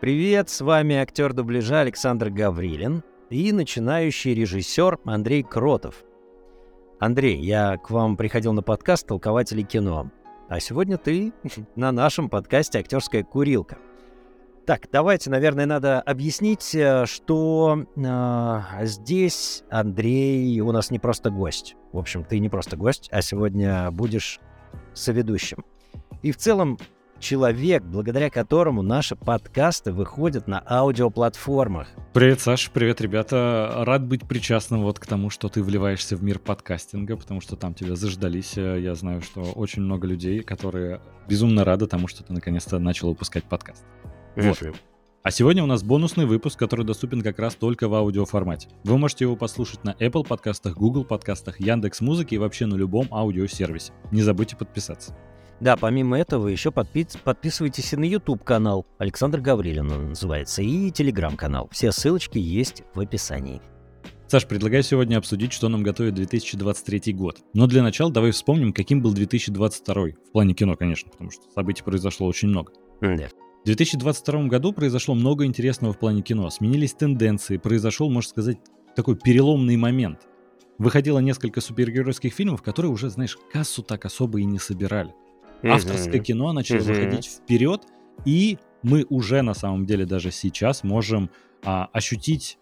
Привет, с вами актер дубляжа Александр Гаврилин и начинающий режиссер Андрей Кротов. Андрей, я к вам приходил на подкаст «Толкователи кино», а сегодня ты на нашем подкасте «Актерская курилка». Так, давайте, наверное, надо объяснить, что здесь Андрей у нас не просто гость. В общем, ты не просто гость, а сегодня будешь соведущим. И в целом человек, благодаря которому наши подкасты выходят на аудиоплатформах. Привет, Саш, привет, ребята. Рад быть причастным вот к тому, что ты вливаешься в мир подкастинга, потому что там тебя заждались. Я знаю, что очень много людей, которые безумно рады тому, что ты наконец-то начал выпускать подкаст. Вот. А сегодня у нас бонусный выпуск, который доступен как раз только в аудиоформате. Вы можете его послушать на Apple подкастах, Google подкастах, Яндекс.Музыке и вообще на любом аудиосервисе. Не забудьте подписаться. Да, помимо этого еще подписывайтесь и на YouTube-канал Александр Гаврилин он называется, и Telegram-канал. Все ссылочки есть в описании. Саш, предлагаю сегодня обсудить, что нам готовит 2023 год. Но для начала давай вспомним, каким был 2022. В плане кино, конечно, потому что событий произошло очень много. Да. В 2022 году произошло много интересного в плане кино. Сменились тенденции, произошел, можно сказать, такой переломный момент. Выходило несколько супергеройских фильмов, которые уже, знаешь, кассу так особо и не собирали. Авторское кино начало выходить вперед, и мы уже, на самом деле, даже сейчас можем ощутить,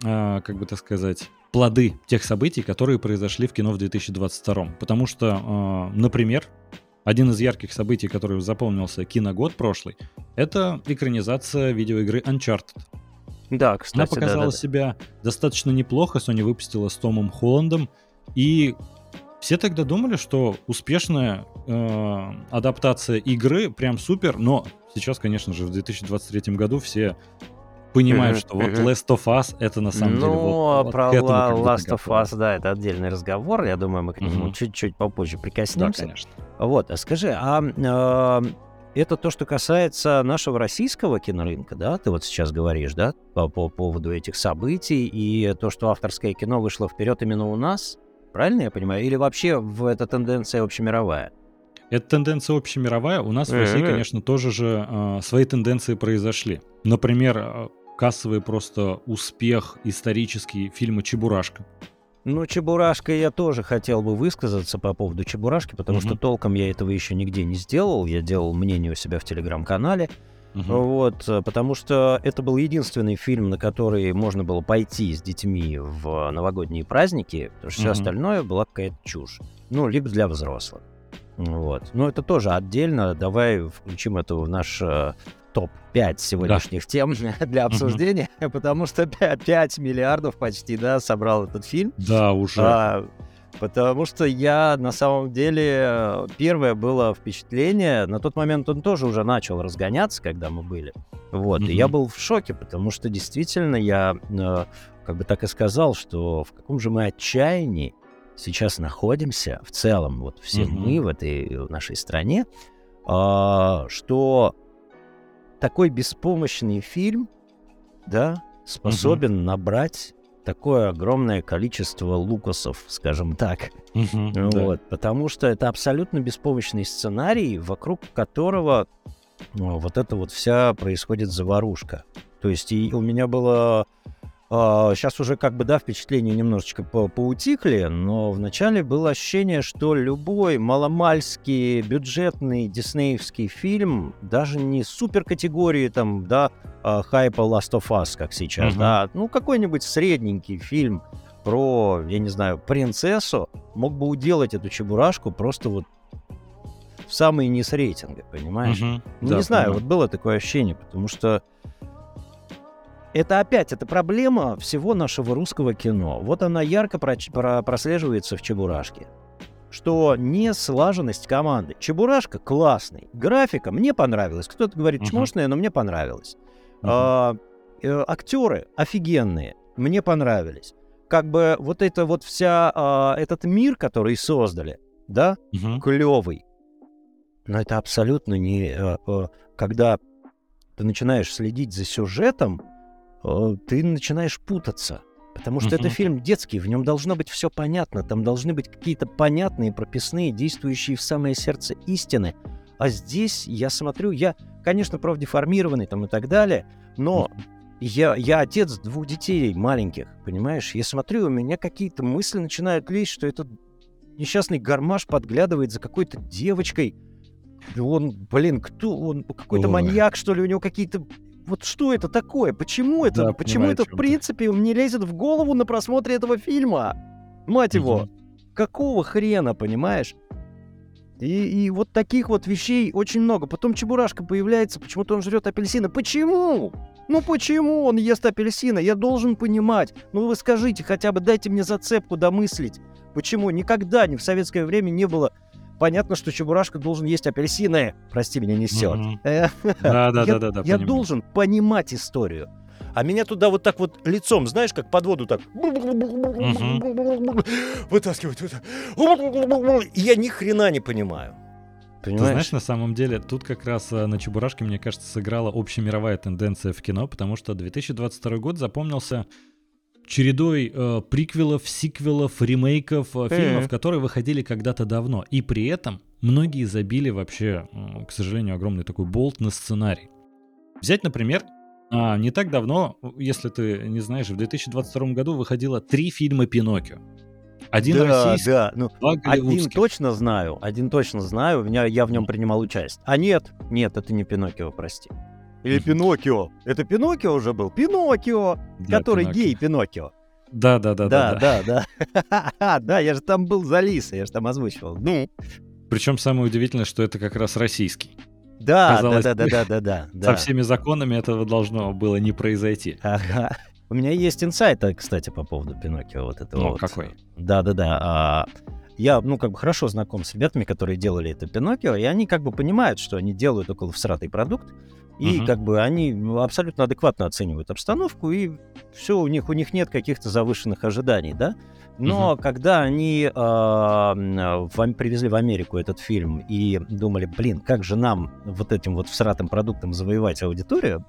как бы так сказать, плоды тех событий, которые произошли в кино в 2022. Потому что, например, один из ярких событий, который запомнился киногод прошлый, это экранизация видеоигры Uncharted. Да, кстати, она показала себя достаточно неплохо, Sony выпустила с Томом Холландом, и все тогда думали, что успешная адаптация игры прям супер, но сейчас, конечно же, в 2023 году все понимают, что вот Last of Us это на самом деле... Ну, вот про Last of Us, да, это отдельный разговор, я думаю, мы к нему чуть-чуть попозже прикоснемся. Да, конечно. Вот, а скажи, это то, что касается нашего российского кинорынка, да? Ты вот сейчас говоришь, да, по поводу этих событий и то, что авторское кино вышло вперед именно у нас? Правильно я понимаю? Или вообще эта тенденция общемировая? Эта тенденция общемировая. У нас в России, конечно, тоже же свои тенденции произошли. Например, кассовый просто успех исторический фильма «Чебурашка». Ну, «Чебурашка» я тоже хотел бы высказаться по поводу «Чебурашки», потому что толком я этого еще нигде не сделал. Я делал мнение у себя в Телеграм-канале. Вот, потому что это был единственный фильм, на который можно было пойти с детьми в новогодние праздники, потому что все остальное была какая-то чушь. Ну, либо для взрослых. Вот. Но это тоже отдельно. Давай включим это в наш топ-5 сегодняшних тем для обсуждения, потому что 5 миллиардов почти, да, собрал этот фильм. Да, уже. Потому что я, на самом деле, первое было впечатление, на тот момент он тоже уже начал разгоняться, когда мы были, вот, и я был в шоке, потому что действительно я, как бы так и сказал, что в каком же мы отчаянии сейчас находимся, в целом, вот все мы в этой нашей стране, что такой беспомощный фильм, да, способен набрать... такое огромное количество лукасов, скажем так. Вот, да. Потому что это абсолютно беспомощный сценарий, вокруг которого вот эта вот вся происходит заварушка. То есть и у меня было... сейчас уже как бы, да, впечатления немножечко поутихли, но вначале было ощущение, что любой маломальский бюджетный диснеевский фильм, даже не суперкатегории там, да, хайпа Last of Us, как сейчас, да, ну какой-нибудь средненький фильм про, я не знаю, принцессу, мог бы уделать эту Чебурашку просто вот в самые низ рейтинга, понимаешь? Ну, да, не знаю, вот было такое ощущение, потому что это опять, это проблема всего нашего русского кино. Вот она ярко прослеживается в «Чебурашке». Что не слаженность команды. «Чебурашка» классный. Графика мне понравилась. Кто-то говорит чмошная, но мне понравилась. Актеры офигенные. Мне понравились. Как бы вот это вот вся... этот мир, который создали, да, клёвый. Но это абсолютно не... когда ты начинаешь следить за сюжетом, ты начинаешь путаться, потому что это фильм детский, в нем должно быть все понятно, там должны быть какие-то понятные, прописные, действующие в самое сердце истины. А здесь я смотрю, я конечно, профдеформированный там и так далее, но я отец двух детей маленьких, понимаешь? Я смотрю, у меня какие-то мысли начинают лезть, что этот несчастный Гармаш подглядывает за какой-то девочкой. Он, блин, кто? Он какой-то маньяк, что ли? У него какие-то... Вот что это такое? Почему это? Да, почему понимаю, это, в принципе, мне лезет в голову на просмотре этого фильма? Мать его! Какого хрена, понимаешь? И вот таких вот вещей очень много. Потом Чебурашка появляется, почему-то он жрет апельсины. Почему? Ну почему он ест апельсины? Я должен понимать. Ну вы скажите, хотя бы дайте мне зацепку домыслить. Почему? Никогда в советское время не было понятно, что Чебурашка должен есть апельсины. Прости, меня несет. Да. Я должен понимать историю. А меня туда вот так вот лицом, знаешь, как под воду так вытаскивают. Я ни хрена не понимаю. Понимаешь? Ты знаешь, на самом деле, тут как раз на Чебурашке, мне кажется, сыграла общемировая тенденция в кино, потому что 2022 год запомнился чередой приквелов, сиквелов, ремейков, фильмов, которые выходили когда-то давно. И при этом многие забили вообще, к сожалению, огромный такой болт на сценарий. Взять, например... не так давно, если ты не знаешь, в 2022 году выходило 3 фильма «Пиноккио». Один российский, 2 голливудских. Один точно знаю, я в нем принимал участие. А нет, это не «Пиноккио», прости. Или «Пиноккио». Это «Пиноккио» уже был? «Пиноккио», да, который Пиноккио. Гей «Пиноккио». Да. Да, я же там был за Лиса, я же там озвучивал. Ну. Причем самое удивительное, что это как раз российский. Да. Со всеми законами этого должно было не произойти. Ага. У меня есть инсайт, кстати, по поводу Пиноккио вот этого. Ну, вот. Какой? Да. Я, хорошо знаком с ребятами, которые делали это Пиноккио, и они понимают, что они делают около всратый продукт, и они абсолютно адекватно оценивают обстановку, и все, у них нет каких-то завышенных ожиданий, да? Но когда они привезли в Америку этот фильм и думали, как же нам вот этим вот всратым продуктом завоевать аудиторию,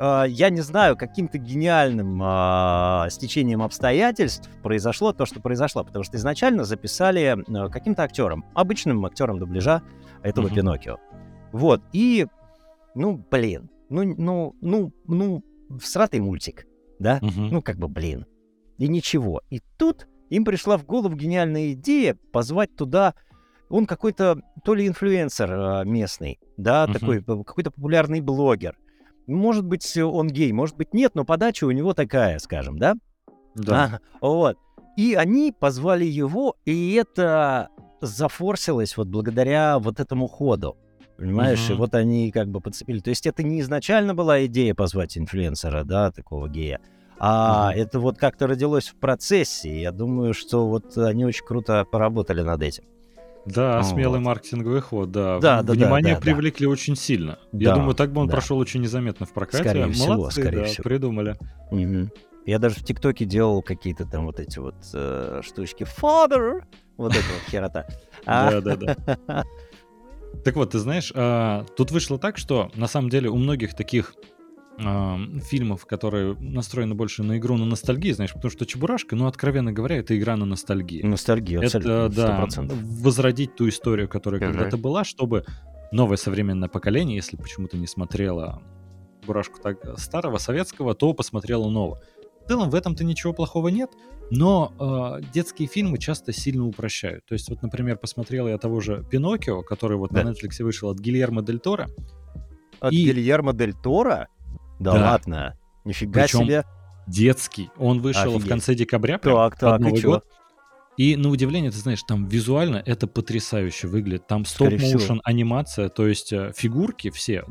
я не знаю, каким-то гениальным стечением обстоятельств произошло то, что произошло, потому что изначально записали каким-то актером, обычным актером дубляжа этого Пиноккио. Вот, и, всратый мультик, да? И ничего. И тут им пришла в голову гениальная идея позвать туда... Он какой-то то ли инфлюенсер местный, да, такой какой-то популярный блогер. Может быть, он гей, может быть, нет, но подача у него такая, скажем, да? Да. Вот. И они позвали его, и это зафорсилось благодаря этому ходу. Понимаешь, и вот они подцепили. То есть это не изначально была идея позвать инфлюенсера, да, такого гея. А это как-то родилось в процессе. Я думаю, что они очень круто поработали над этим. Да, смелый маркетинговый ход, да. Внимание привлекли очень сильно. Я думаю, так бы он прошел очень незаметно в прокате. Скорее всего, придумали. Я даже в ТикТоке делал какие-то там штучки. Father! Вот это вот херота. Да. Так вот, ты знаешь, тут вышло так, что на самом деле у многих таких фильмов, которые настроены больше на игру на ностальгии, знаешь, потому что Чебурашка, откровенно говоря, это игра на ностальгии. Ностальгия, абсолютно, 100%. Да, возродить ту историю, которая когда-то была, чтобы новое современное поколение, если почему-то не смотрело Чебурашку так старого, советского, то посмотрело нового. В целом в этом-то ничего плохого нет, но детские фильмы часто сильно упрощают. То есть, например, посмотрел я того же «Пиноккио», который на Netflix вышел от Гильермо Дель Торо. Гильермо Дель Торо? Да ладно, нифига причем себе. Детский. Он вышел в конце декабря, под Новый год. И на удивление, ты знаешь, там визуально это потрясающе выглядит. Там стоп-моушен анимация, то есть фигурки все,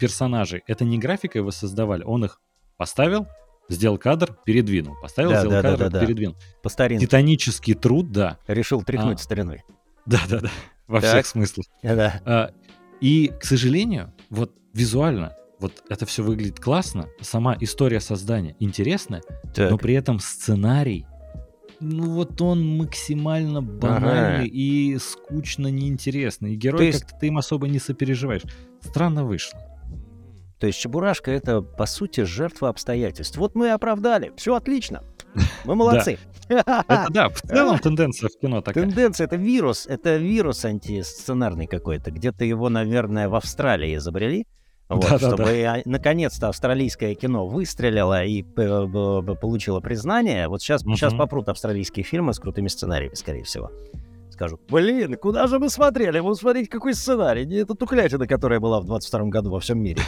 персонажей. Это не графикой воссоздавали, он их поставил, сделал кадр, передвинул. Поставил, сделал кадр, передвинул. По старинке. Титанический труд, да. Решил тряхнуть стариной. Да. Во всех смыслах. И, к сожалению, визуально это все выглядит классно, сама история создания интересная, но при этом сценарий, он максимально банальный и скучно неинтересный. И герой как-то ты им особо не сопереживаешь. Странно вышло. То есть Чебурашка — это, по сути, жертва обстоятельств. Вот мы и оправдали. Все отлично. Мы молодцы. Это да, в целом тенденция в кино такая. Тенденция, это вирус антисценарный какой-то. Где-то его, наверное, в Австралии изобрели. Вот, да, чтобы наконец-то австралийское кино выстрелило и получило признание. Вот сейчас, сейчас попрут австралийские фильмы с крутыми сценариями, скорее всего. Скажут, блин, куда же мы смотрели? Вот смотрите, какой сценарий. Не эта туклятина, которая была в 22-м году во всем мире.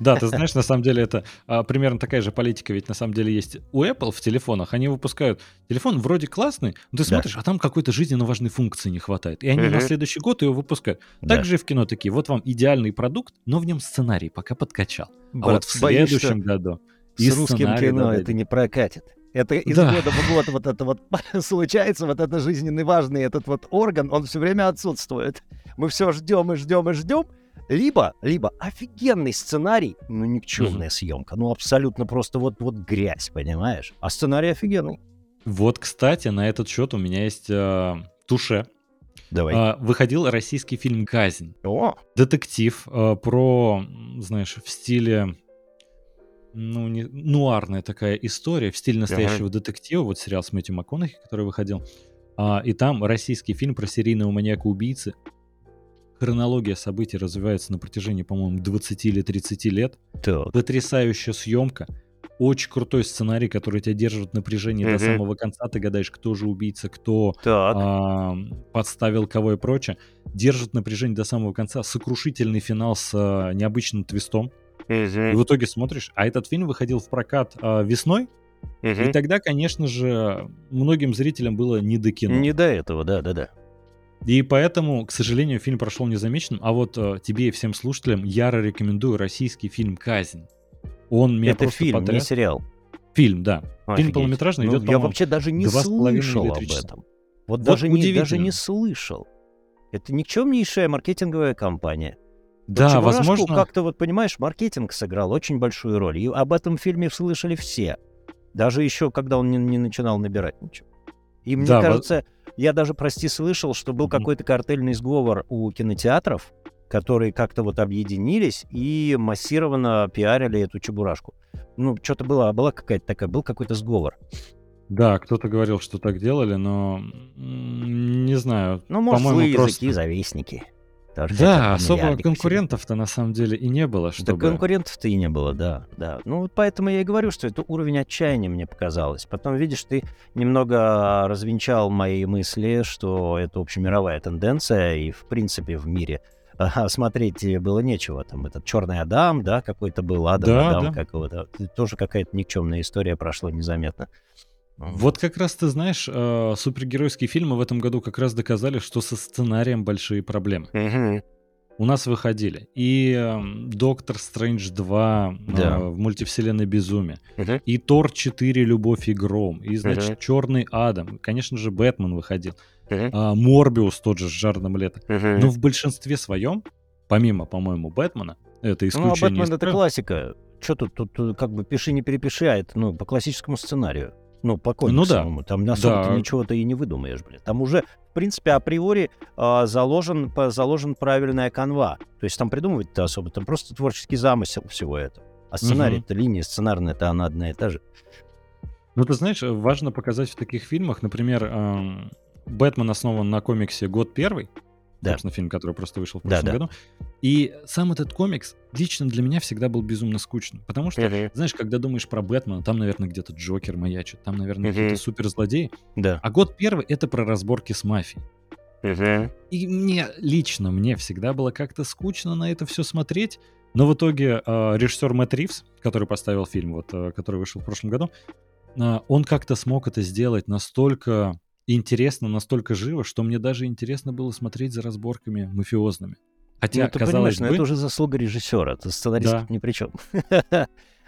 Да, ты знаешь, на самом деле это примерно такая же политика, ведь на самом деле есть у Apple в телефонах, они выпускают телефон вроде классный, но ты смотришь, а там какой-то жизненно важной функции не хватает, и они на следующий год его выпускают. Также в кино такие, вот вам идеальный продукт, но в нем сценарий пока подкачал. А вот в следующем году с русским кино это не прокатит. Это из года в год вот это вот случается, вот это жизненно важный этот вот орган, он все время отсутствует. Мы все ждем и ждем и ждем. Либо офигенный сценарий, ну никчемная съемка, ну абсолютно просто вот грязь, понимаешь? А сценарий офигенный. Вот, кстати, на этот счет у меня есть туше. Давай. Выходил российский фильм «Казнь». О! Детектив про, знаешь, в стиле... Ну, нуарная такая история, в стиле настоящего детектива. Вот сериал с Мэттью МакКонахи, который выходил. И там российский фильм про серийного маньяка-убийцы. Хронология событий развивается на протяжении, по-моему, 20 или 30 лет. Так. Потрясающая съемка. Очень крутой сценарий, который тебя держит в напряжении до самого конца. Ты гадаешь, кто же убийца, кто подставил кого и прочее. Держит напряжение до самого конца. Сокрушительный финал с необычным твистом. И в итоге смотришь. А этот фильм выходил в прокат весной. И тогда, конечно же, многим зрителям было не до кино. Не до этого, да. И поэтому, к сожалению, фильм прошел незамеченным. А вот тебе и всем слушателям яро рекомендую российский фильм «Казнь». Он меня просто потряс. Это фильм, не сериал? Фильм, да. Офигеть. Фильм полнометражный, идет, по-моему, я вообще даже не слышал об этом. Вот даже не слышал. Это никчемнейшая маркетинговая кампания. Да, возможно. Как-то, вот понимаешь, маркетинг сыграл очень большую роль. И об этом фильме слышали все. Даже еще, когда он не начинал набирать ничего. И мне кажется... Я даже, слышал, что был какой-то картельный сговор у кинотеатров, которые как-то вот объединились и массированно пиарили эту «Чебурашку». Ну, что-то была какая-то такая, был какой-то сговор. Да, кто-то говорил, что так делали, но не знаю. Ну, может, злые языки, завистники. Да, особо конкурентов-то на самом деле и не было. Чтобы... Да, конкурентов-то и не было, да. Ну, вот поэтому я и говорю, что это уровень отчаяния мне показалось. Потом, видишь, ты немного развенчал мои мысли, что это общемировая тенденция, и, в принципе, в мире смотреть было нечего. Там этот «Черный Адам», да, какой-то был Адам какого-то. Тоже какая-то никчемная история прошла незаметно. Вот как раз, ты знаешь, супергеройские фильмы в этом году как раз доказали, что со сценарием большие проблемы. У нас выходили и «Доктор Стрэндж 2» в мультивселенной безумия, и «Тор 4. Любовь и гром», и, значит, «Черный Адам», конечно же, «Бэтмен» выходил, «Морбиус» тот же с Джаредом Лето. Но в большинстве своем, помимо, по-моему, «Бэтмена», это исключение... Ну, а «Бэтмен» — это классика. Что тут как бы пиши, не перепиши, а это, ну, по классическому сценарию. Ну, по комиксовому. Ну, да. Там особо-то ничего-то и не выдумаешь, блин. Там уже, в принципе, априори заложен правильная канва. То есть там придумывать-то особо, там просто творческий замысел всего этого. А сценарий-то, линия сценарная-то, она одна и та же. Ну, ты знаешь, важно показать в таких фильмах, например, «Бэтмен» основан на комиксе «Год первый», собственно, фильм, который просто вышел в прошлом году. И сам этот комикс лично для меня всегда был безумно скучным. Потому что, знаешь, когда думаешь про Бэтмена, там, наверное, где-то Джокер маячит, там, наверное, какие-то суперзлодеи. А «Год первый» — это про разборки с мафией. И мне всегда было как-то скучно на это все смотреть. Но в итоге режиссер Мэтт Ривз, который поставил фильм, вот, который вышел в прошлом году, он как-то смог это сделать настолько... интересно, настолько живо, что мне даже интересно было смотреть за разборками мафиозными. Хотя, казалось бы... это уже заслуга режиссера, это сценарист ни при чем.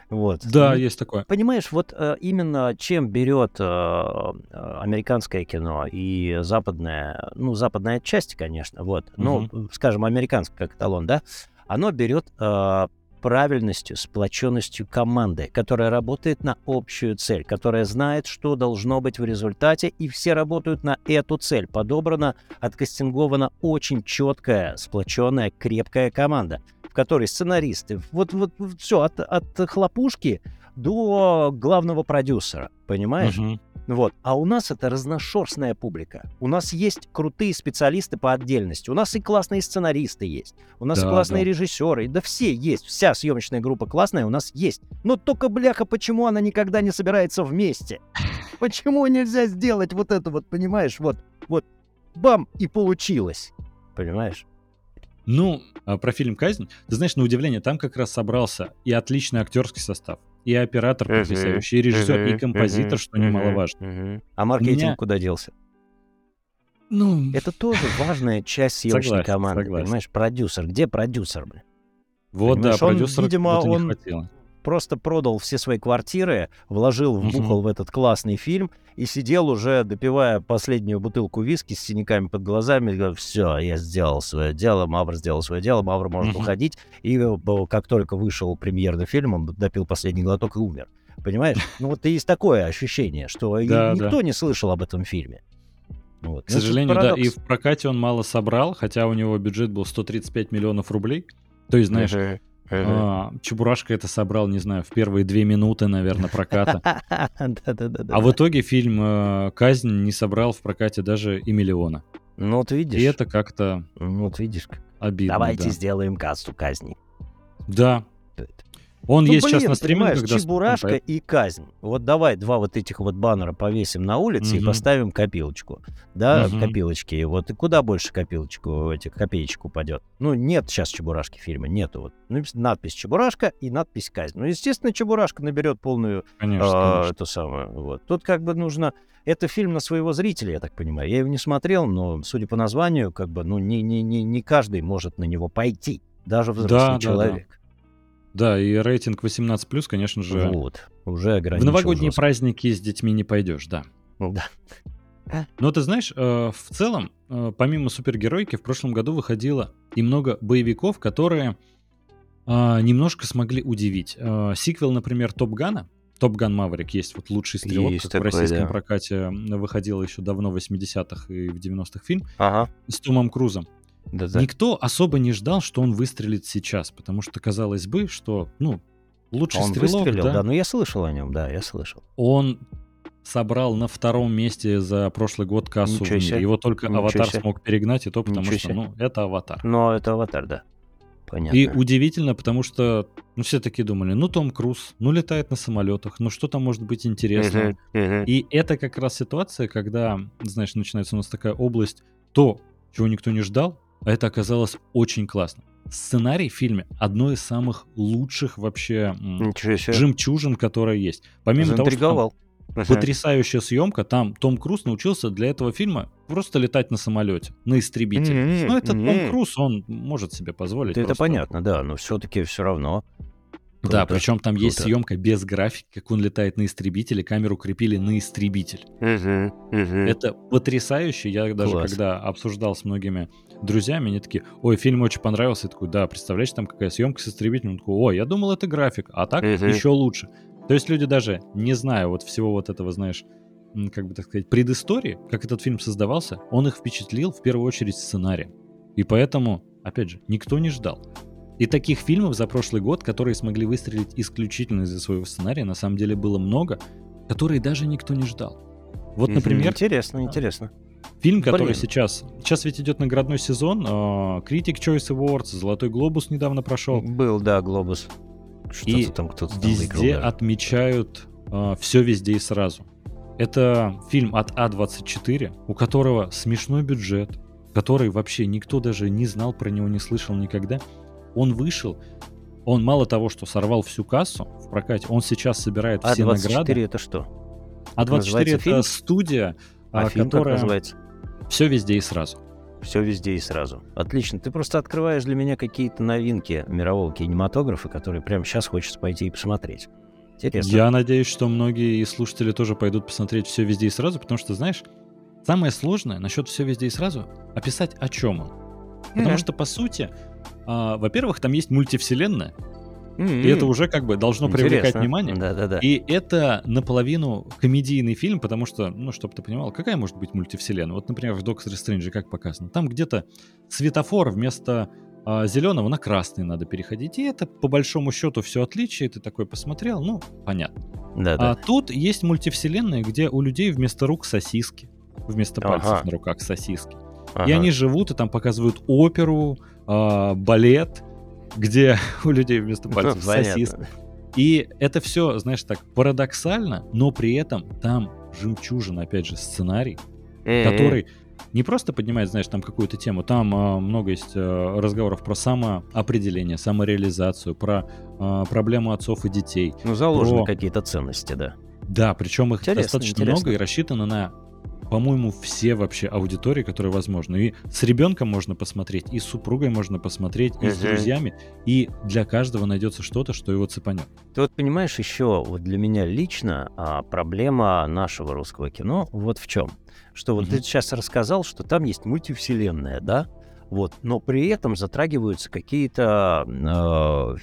Да, есть такое. Понимаешь, вот именно чем берет американское кино и западное, ну, западная часть, конечно, вот, ну, скажем, американское, как эталон, да, оно берет правильностью, сплоченностью команды, которая работает на общую цель, которая знает, что должно быть в результате, и все работают на эту цель. Подобрана, откастингована очень четкая, сплоченная, крепкая команда, в которой сценаристы, вот все от хлопушки до главного продюсера, понимаешь? Угу. Вот. А у нас это разношерстная публика. У нас есть крутые специалисты по отдельности. У нас и классные сценаристы есть. У нас и классные режиссеры. Да все есть. Вся съемочная группа классная у нас есть. Но только, бляха, почему она никогда не собирается вместе? Почему нельзя сделать вот это вот, понимаешь? Вот, бам, и получилось. Понимаешь? Ну, про фильм «Казнь», ты знаешь, на удивление, там как раз собрался и отличный актерский состав, и оператор потрясающий, и режиссер, и композитор, что немаловажно. А маркетинг куда делся? Ну... Это тоже важная часть съемочной команды, понимаешь? Продюсер. Где продюсер, блин? Вот, понимаешь, да, продюсера куда-то не хватило. Просто продал все свои квартиры, вложил, вбухал в этот классный фильм и сидел уже, допивая последнюю бутылку виски с синяками под глазами, и говорил: все, я сделал свое дело, Мавр сделал свое дело, Мавр может уходить. И как только вышел премьерный фильм, он допил последний глоток и умер. Понимаешь? Ну вот и есть такое ощущение, что никто не слышал об этом фильме. Вот. К сожалению, да, и в прокате он мало собрал, хотя у него бюджет был 135 миллионов рублей. То есть, знаешь... Чебурашка это собрал, не знаю, в первые 2 минуты, наверное, проката. А в итоге фильм «Казнь» не собрал в прокате даже и миллиона. Ну вот видишь. И это как-то обидно. Давайте сделаем кассу «Казни». Да. Он есть сейчас на стримингах. Чебурашка и «Казнь». Вот давай 2 баннера повесим на улице и поставим копилочку. Да, копилочки. Вот и куда больше копеечек упадет. Ну, нет сейчас «Чебурашки» фильма, нету. Вот. Ну, надпись «Чебурашка» и надпись «Казнь». Ну, естественно, «Чебурашка» наберет полную... Конечно. Эту самую. Вот. Тут как бы нужно... Это фильм на своего зрителя, я так понимаю. Я его не смотрел, но, судя по названию, как бы, ну, не каждый может на него пойти. Даже взрослый человек. Да, и рейтинг 18+, конечно же. Вот, уже ограничен. В новогодние праздники с детьми не пойдешь, да. Ну да. Но ты знаешь, в целом, помимо супергероики, в прошлом году выходило и много боевиков, которые немножко смогли удивить. Сиквел, например, «Топгана». «Топган Маврик» есть, вот «Лучший стрелок», как в российском прокате выходил еще давно, в 80-х и в 90-х фильм, с Томом Крузом. Да-да. Никто особо не ждал, что он выстрелит сейчас, потому что казалось бы, что, ну, лучший стрелок... Он выстрелил, да, но я слышал о нем, да, я слышал. Он собрал на 2-м месте за прошлый год кассу в мире. Его только «Аватар» смог перегнать, и то потому что, ну, это «Аватар». Ну, это «Аватар», да. Понятно. И удивительно, потому что, ну, все такие думали, ну, Том Круз, ну, летает на самолетах, ну, что там может быть интересного? И это как раз ситуация, когда, знаешь, начинается у нас такая область, то, чего никто не ждал, а это оказалось очень классно. Сценарий в фильме одно из самых лучших вообще жемчужин, которая есть. Помимо того, что потрясающая съемка, там Том Круз научился для этого фильма просто летать на самолете, на истребителе. Но этот Том Круз, он может себе позволить. Это понятно, да, но все-таки все равно. Да, причем там есть съемка без графики, как он летает на истребителе, камеру крепили на истребитель. Это потрясающе. Я даже когда обсуждал с многими друзьями, они такие: ой, фильм очень понравился. Я такой: да, представляешь, там какая съемка с истребителем. Он такой: ой, я думал, это график, а так еще лучше. То есть люди даже, не зная вот всего вот этого, знаешь, как бы так сказать, предыстории, как этот фильм создавался, он их впечатлил в первую очередь сценарием. И поэтому, опять же, никто не ждал. И таких фильмов за прошлый год, которые смогли выстрелить исключительно из-за своего сценария, на самом деле было много, которые даже никто не ждал. Вот, например... Интересно. Фильм, который сейчас ведь идет наградной сезон, Critic Choice Awards, «Золотой глобус» недавно прошел. Был, да, «Глобус». И там кто-то везде отмечают «Все везде и сразу». Это фильм от А24, у которого смешной бюджет, который вообще никто даже не знал про него, не слышал никогда. Он вышел, он мало того, что сорвал всю кассу в прокате, он сейчас собирает все награды. А24 это что? А24 это фильм? Студия, фильм которая... как называется? «Все везде и сразу». «Все везде и сразу». Отлично. Ты просто открываешь для меня какие-то новинки мирового кинематографа, которые прямо сейчас хочется пойти и посмотреть. Интересно. Я надеюсь, что многие слушатели тоже пойдут посмотреть «Все везде и сразу», потому что, знаешь, самое сложное насчет «Все везде и сразу» — описать, о чем он. Потому что, по сути... во-первых, там есть мультивселенная, и это уже как бы должно привлекать внимание. Да-да-да. И это наполовину комедийный фильм, потому что, ну, чтобы ты понимал, какая может быть мультивселенная? Вот, например, в «Докторе Стрэнджа» как показано? Там где-то светофор вместо зеленого на красный надо переходить. И это, по большому счету, все отличие. Ты такой посмотрел, ну, понятно. Да-да. А тут есть мультивселенная, где у людей вместо рук сосиски. Вместо пальцев на руках сосиски. И они живут, и там показывают оперу, балет, где у людей вместо пальцев сосиски. И это все, знаешь, так парадоксально, но при этом там жемчужин, опять же, сценарий, который не просто поднимает, знаешь, там какую-то тему, там много есть разговоров про самоопределение, самореализацию, про проблему отцов и детей. Ну, заложены какие-то ценности, да. Да, причем их достаточно много и рассчитано на, по-моему, все вообще аудитории, которые возможны. И с ребенком можно посмотреть, и с супругой можно посмотреть, и с друзьями. И для каждого найдется что-то, что его цепанет. Ты вот понимаешь, еще вот для меня лично проблема нашего русского кино вот в чем. Что вот ты сейчас рассказал, что там есть мультивселенная, да? Вот, но при этом затрагиваются какие-то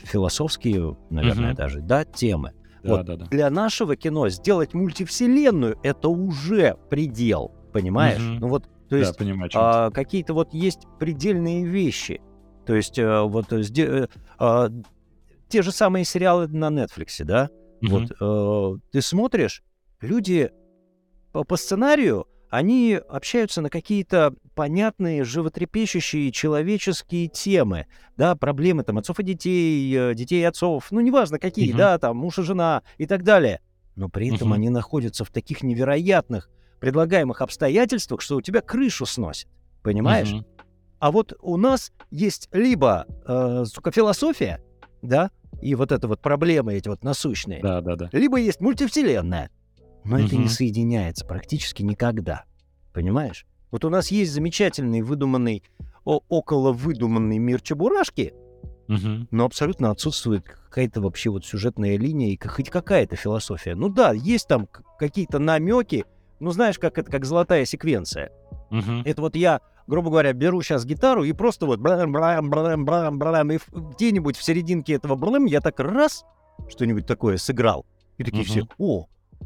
философские, наверное, даже, да, темы. Вот. Да, да, да. Для нашего кино сделать мультивселенную — это уже предел, понимаешь? Ну вот, то есть, да, понимаю, какие-то вот есть предельные вещи. То есть те же самые сериалы на Netflix, да? Вот, ты смотришь, люди по сценарию, они общаются на какие-то понятные, животрепещущие человеческие темы, да, проблемы там отцов и детей, детей и отцов, ну, неважно какие, да, там, муж и жена и так далее. Но при этом они находятся в таких невероятных предлагаемых обстоятельствах, что у тебя крышу сносит, понимаешь? А вот у нас есть либо, сука, философия, да, и вот это вот проблемы эти вот насущные, либо есть мультивселенная. Но это не соединяется практически никогда. Понимаешь? Вот у нас есть замечательный выдуманный, околовыдуманный мир Чебурашки, но абсолютно отсутствует какая-то вообще вот сюжетная линия и хоть какая-то философия. Ну да, есть там какие-то намеки, ну знаешь, как это, как золотая секвенция. Это вот я, грубо говоря, беру сейчас гитару и просто вот брам-брам-брам-брам-брам, и где-нибудь в серединке этого брам я так раз что-нибудь такое сыграл. И такие все, о,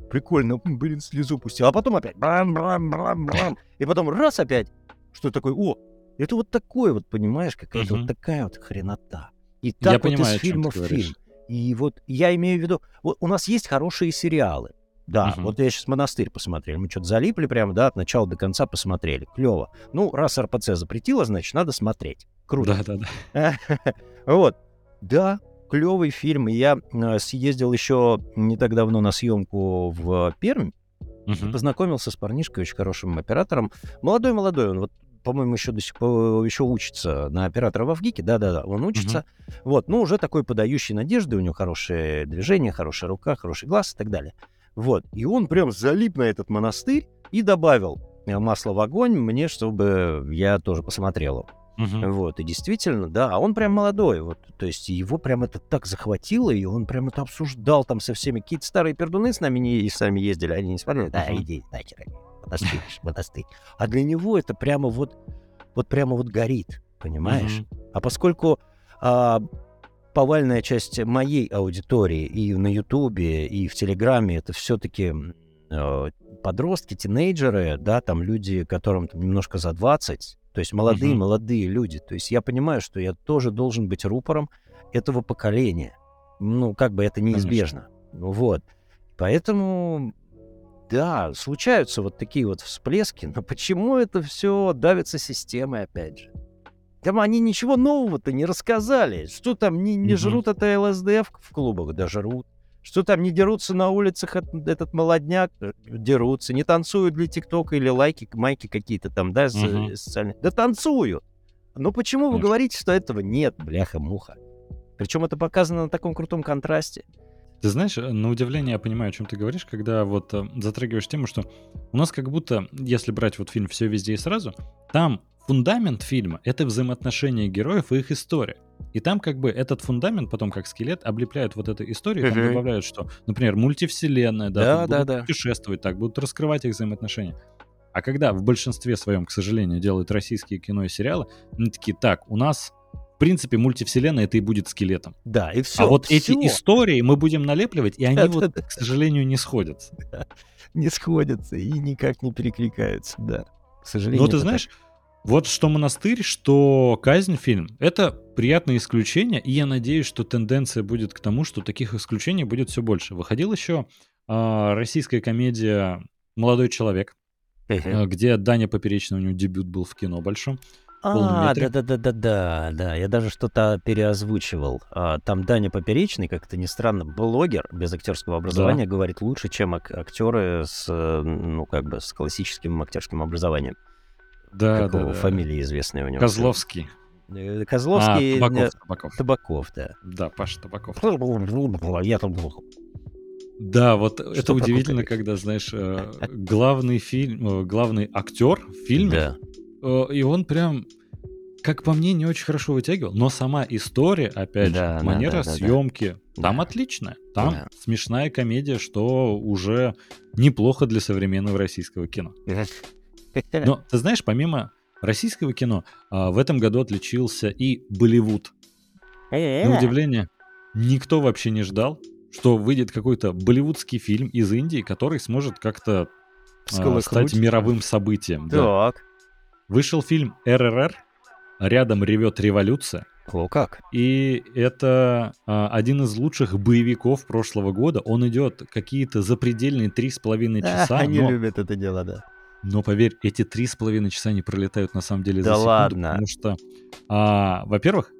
прикольно, блин, слезу пустил. А потом опять брам-брам-брам-брам. И потом раз опять, что такое, о, это вот такое вот, понимаешь, какая-то вот такая вот хренота. И так я вот понимаю, из фильма в фильм. И вот я имею в виду, вот у нас есть хорошие сериалы. Да, вот я сейчас «Монастырь» посмотрел. Мы что-то залипли прямо, да, от начала до конца посмотрели. Клево. Ну, раз РПЦ запретила, значит, надо смотреть. Круто. Да-да-да. Вот. Да. Клевый фильм. Я съездил еще не так давно на съемку в Пермь. Познакомился с парнишкой, очень хорошим оператором. Молодой-молодой. Он, вот, по-моему, еще до сих пор еще учится на оператора в Авгике. Да-да-да, он учится. Вот, ну, уже такой подающий надежды. У него хорошее движение, хорошая рука, хороший глаз и так далее. Вот. И он прям залип на этот монастырь и добавил масло в огонь мне, чтобы я тоже посмотрел его. Вот, и действительно, да, он прям молодой, вот, то есть его прям это так захватило, и он прям это обсуждал там со всеми, какие-то старые пердуны с нами не сами ездили, они не смотрели, да, иди, нахер, подостынь. А для него это прямо вот горит, понимаешь? А поскольку повальная часть моей аудитории и на Ютубе, и в Телеграме, это все-таки подростки, тинейджеры, да, там люди, которым там, немножко за 20, то есть молодые люди. То есть я понимаю, что я тоже должен быть рупором этого поколения. Ну, как бы это неизбежно. Конечно. Вот. Поэтому, да, случаются вот такие вот всплески, но почему это все давится системой, опять же? Там они ничего нового-то не рассказали. Что там не жрут это ЛСД в клубах? Да жрут. Что там не дерутся на улицах этот молодняк? Дерутся. Не танцуют для ТикТока или лайки, майки какие-то там, да, социальные. Да танцуют. Но почему вы говорите, что этого нет, бляха-муха? Причем это показано на таком крутом контрасте. Ты знаешь, на удивление я понимаю, о чем ты говоришь, когда вот затрагиваешь тему, что у нас как будто, если брать вот фильм «Все везде и сразу», там фундамент фильма — это взаимоотношения героев и их история. И там как бы этот фундамент потом как скелет облепляют вот этой историей, там добавляют, что, например, мультивселенная, да, будут путешествовать так, будут раскрывать их взаимоотношения. А когда в большинстве своем, к сожалению, делают российские кино и сериалы, они такие, так, у нас, в принципе, мультивселенная это и будет скелетом. Да, и все. А вот все. Эти истории мы будем налепливать, и они вот, к сожалению, не сходятся. Не сходятся и никак не перекликаются, да. К сожалению. Но ты знаешь... Вот что «Монастырь», что «Казнь» фильм. Это приятное исключение, и я надеюсь, что тенденция будет к тому, что таких исключений будет все больше. Выходила еще российская комедия «Молодой человек», где Даня Поперечный, у него дебют был в кино большом. Да, я даже что-то переозвучивал. Там Даня Поперечный, как-то ни странно, блогер без актерского образования, говорит лучше, чем актеры с, ну, как бы, с классическим актерским образованием. Да, как его фамилия известная у него. Козловский. Козловский. Табаков, да. Да, Паша Табаков. Я там был. Да, вот что это удивительно, когда, знаешь, главный актер в фильме, да. И он прям, как по мне, не очень хорошо вытягивал, но сама история, опять да, же, манера съемки, там отличная, там смешная комедия, что уже неплохо для современного российского кино. Но, ты знаешь, помимо российского кино, в этом году отличился и Болливуд. На удивление, никто вообще не ждал, что выйдет какой-то болливудский фильм из Индии, который сможет как-то стать мировым событием. Так. Да. Вышел фильм «РРР», «Рядом ревет революция». О, как? И это один из лучших боевиков прошлого года. Он идет какие-то запредельные 3,5 часа. Они любят это дело, да. Но поверь, эти 3,5 часа не пролетают на самом деле за секунду. Ладно. Потому что, во-первых,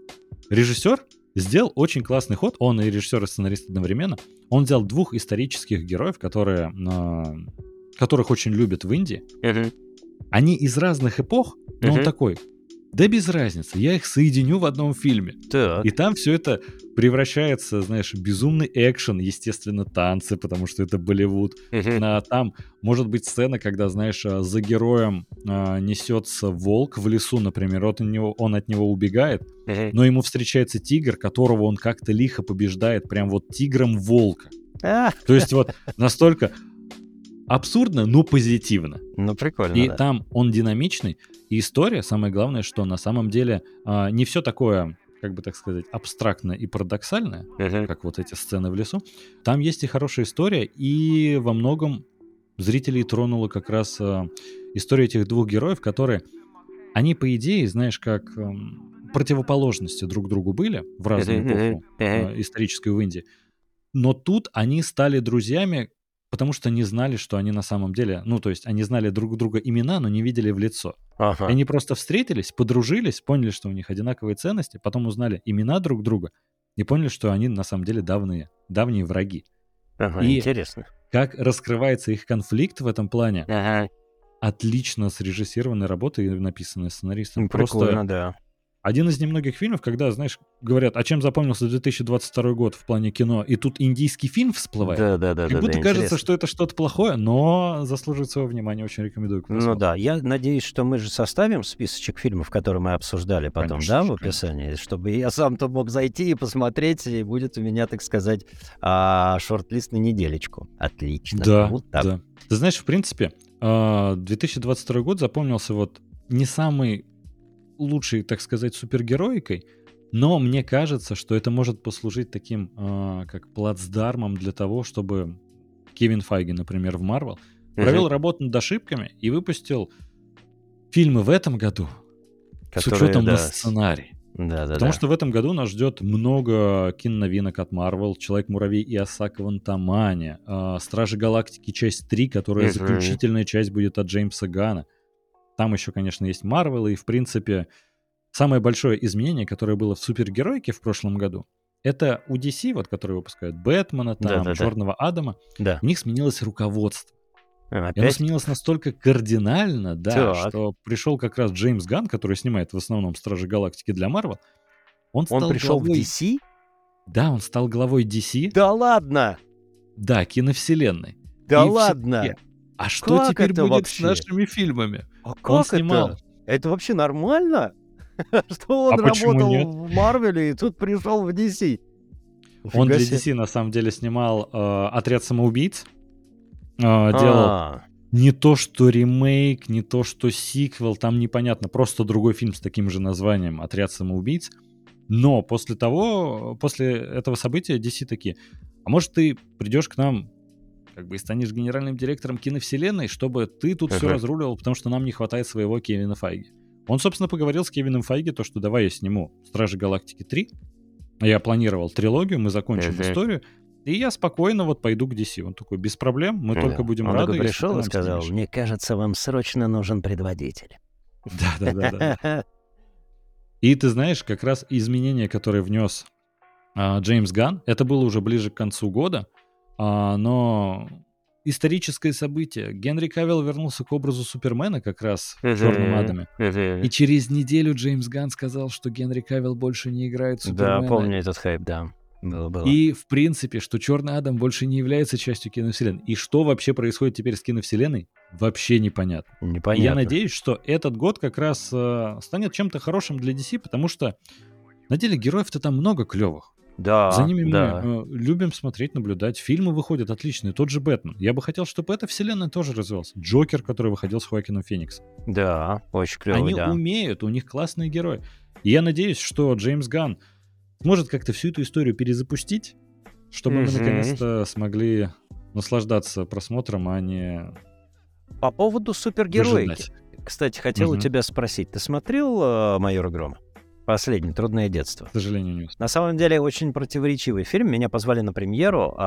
режиссер сделал очень классный ход. Он и режиссер, и сценарист одновременно. Он взял двух исторических героев, которых очень любят в Индии. Они из разных эпох, но он такой: да без разницы, я их соединю в одном фильме. Так. И там все это превращается, знаешь, в безумный экшен, естественно, танцы, потому что это Болливуд. Там может быть сцена, когда, знаешь, за героем несется волк в лесу, например, он от него убегает, но ему встречается тигр, которого он как-то лихо побеждает, прям вот тигром волка. То есть вот настолько абсурдно, но позитивно. Ну, прикольно, и там он динамичный. И история, самое главное, что на самом деле не все такое, как бы так сказать, абстрактное и парадоксальное, как вот эти сцены в лесу. Там есть и хорошая история, и во многом зрителей тронула как раз история этих двух героев, которые, они, по идее, знаешь, как противоположности друг другу были в разную эпоху историческую в Индии. Но тут они стали друзьями, потому что не знали, что они на самом деле... Ну, то есть они знали друг друга имена, но не видели в лицо. Ага. Они просто встретились, подружились, поняли, что у них одинаковые ценности, потом узнали имена друг друга и поняли, что они на самом деле давние враги. Ага, и интересно. Как раскрывается их конфликт в этом плане, отлично срежиссированная работа и написанная сценаристом. Прикольно, да. Один из немногих фильмов, когда, знаешь, говорят, а чем запомнился 2022 год в плане кино, и тут индийский фильм всплывает. Да. Как будто кажется, интересно, что это что-то плохое, но заслуживает своего внимания, очень рекомендую к просмотру. Ну да, я надеюсь, что мы же составим списочек фильмов, которые мы обсуждали потом, конечно, да, в описании, конечно, чтобы я сам-то мог зайти и посмотреть, и будет у меня, так сказать, шорт-лист на неделечку. Отлично. Да, вот так. Да. Ты знаешь, в принципе, 2022 год запомнился вот не самый лучшей, так сказать, супергероикой, но мне кажется, что это может послужить таким, как плацдармом для того, чтобы Кевин Файги, например, в Marvel провел работу над ошибками и выпустил фильмы в этом году, которые, с учетом на сценарий. Потому что в этом году нас ждет много киноновинок от Marvel. «Человек-муравей» и «Осака в Антомане», «Стражи Галактики. Часть 3», которая заключительная часть будет от Джеймса Ганна. Там еще, конечно, есть Марвел, и, в принципе, самое большое изменение, которое было в супергероике в прошлом году, это у DC, вот, которые выпускают Бэтмена, там, Черного Адама, у них сменилось руководство. И оно сменилось настолько кардинально, что пришел как раз Джеймс Ганн, который снимает в основном «Стражи Галактики» для Марвел. Он пришел главой... в DC? Да, он стал главой DC. Да ладно! Да, киновселенной. Да и ладно! А что как теперь будет вообще с нашими фильмами? А как он снимал? Это вообще нормально? Что он работал в Марвеле и тут пришел в DC? Он для DC на самом деле снимал «Отряд самоубийц». Делал не то что ремейк, не то что сиквел, там непонятно. Просто другой фильм с таким же названием «Отряд самоубийц». Но после этого события DC такие: а может, ты придешь к нам... как бы и станешь генеральным директором киновселенной, чтобы ты тут все разруливал, потому что нам не хватает своего Кевина Файги. Он, собственно, поговорил с Кевином Файги, то, что давай я сниму «Стражи Галактики 3». Я планировал трилогию, мы закончим историю, и я спокойно вот пойду к DC. Он такой, без проблем, мы только будем рады. Он такой пришел и сказал, мне кажется, вам срочно нужен предводитель. Да-да-да. И ты знаешь, как раз изменения, которые внес Джеймс Ганн, это было уже ближе к концу года, но историческое событие. Генри Кавилл вернулся к образу Супермена как раз в «Черном Адаме». И через неделю Джеймс Ганн сказал, что Генри Кавилл больше не играет Супермена. Да, помню этот хайп, да. Было. И, в принципе, что «Черный Адам» больше не является частью киновселенной. И что вообще происходит теперь с киновселенной, вообще непонятно. Непонятно. Я надеюсь, что этот год как раз станет чем-то хорошим для DC, потому что, на деле, героев-то там много клевых. Да, за ними мы любим смотреть, наблюдать. Фильмы выходят отличные. Тот же «Бэтмен». Я бы хотел, чтобы эта вселенная тоже развивалась. «Джокер», который выходил с Хоакином Фениксом. Да, очень клёвый, они умеют, у них классные герои. И я надеюсь, что Джеймс Ганн сможет как-то всю эту историю перезапустить, чтобы мы наконец-то смогли наслаждаться просмотром, а не... По поводу супергероики. Кстати, хотел у тебя спросить. Ты смотрел «Майора Грома»? Последний, «Трудное детство». К сожалению, не успел. На самом деле, очень противоречивый фильм. Меня позвали на премьеру,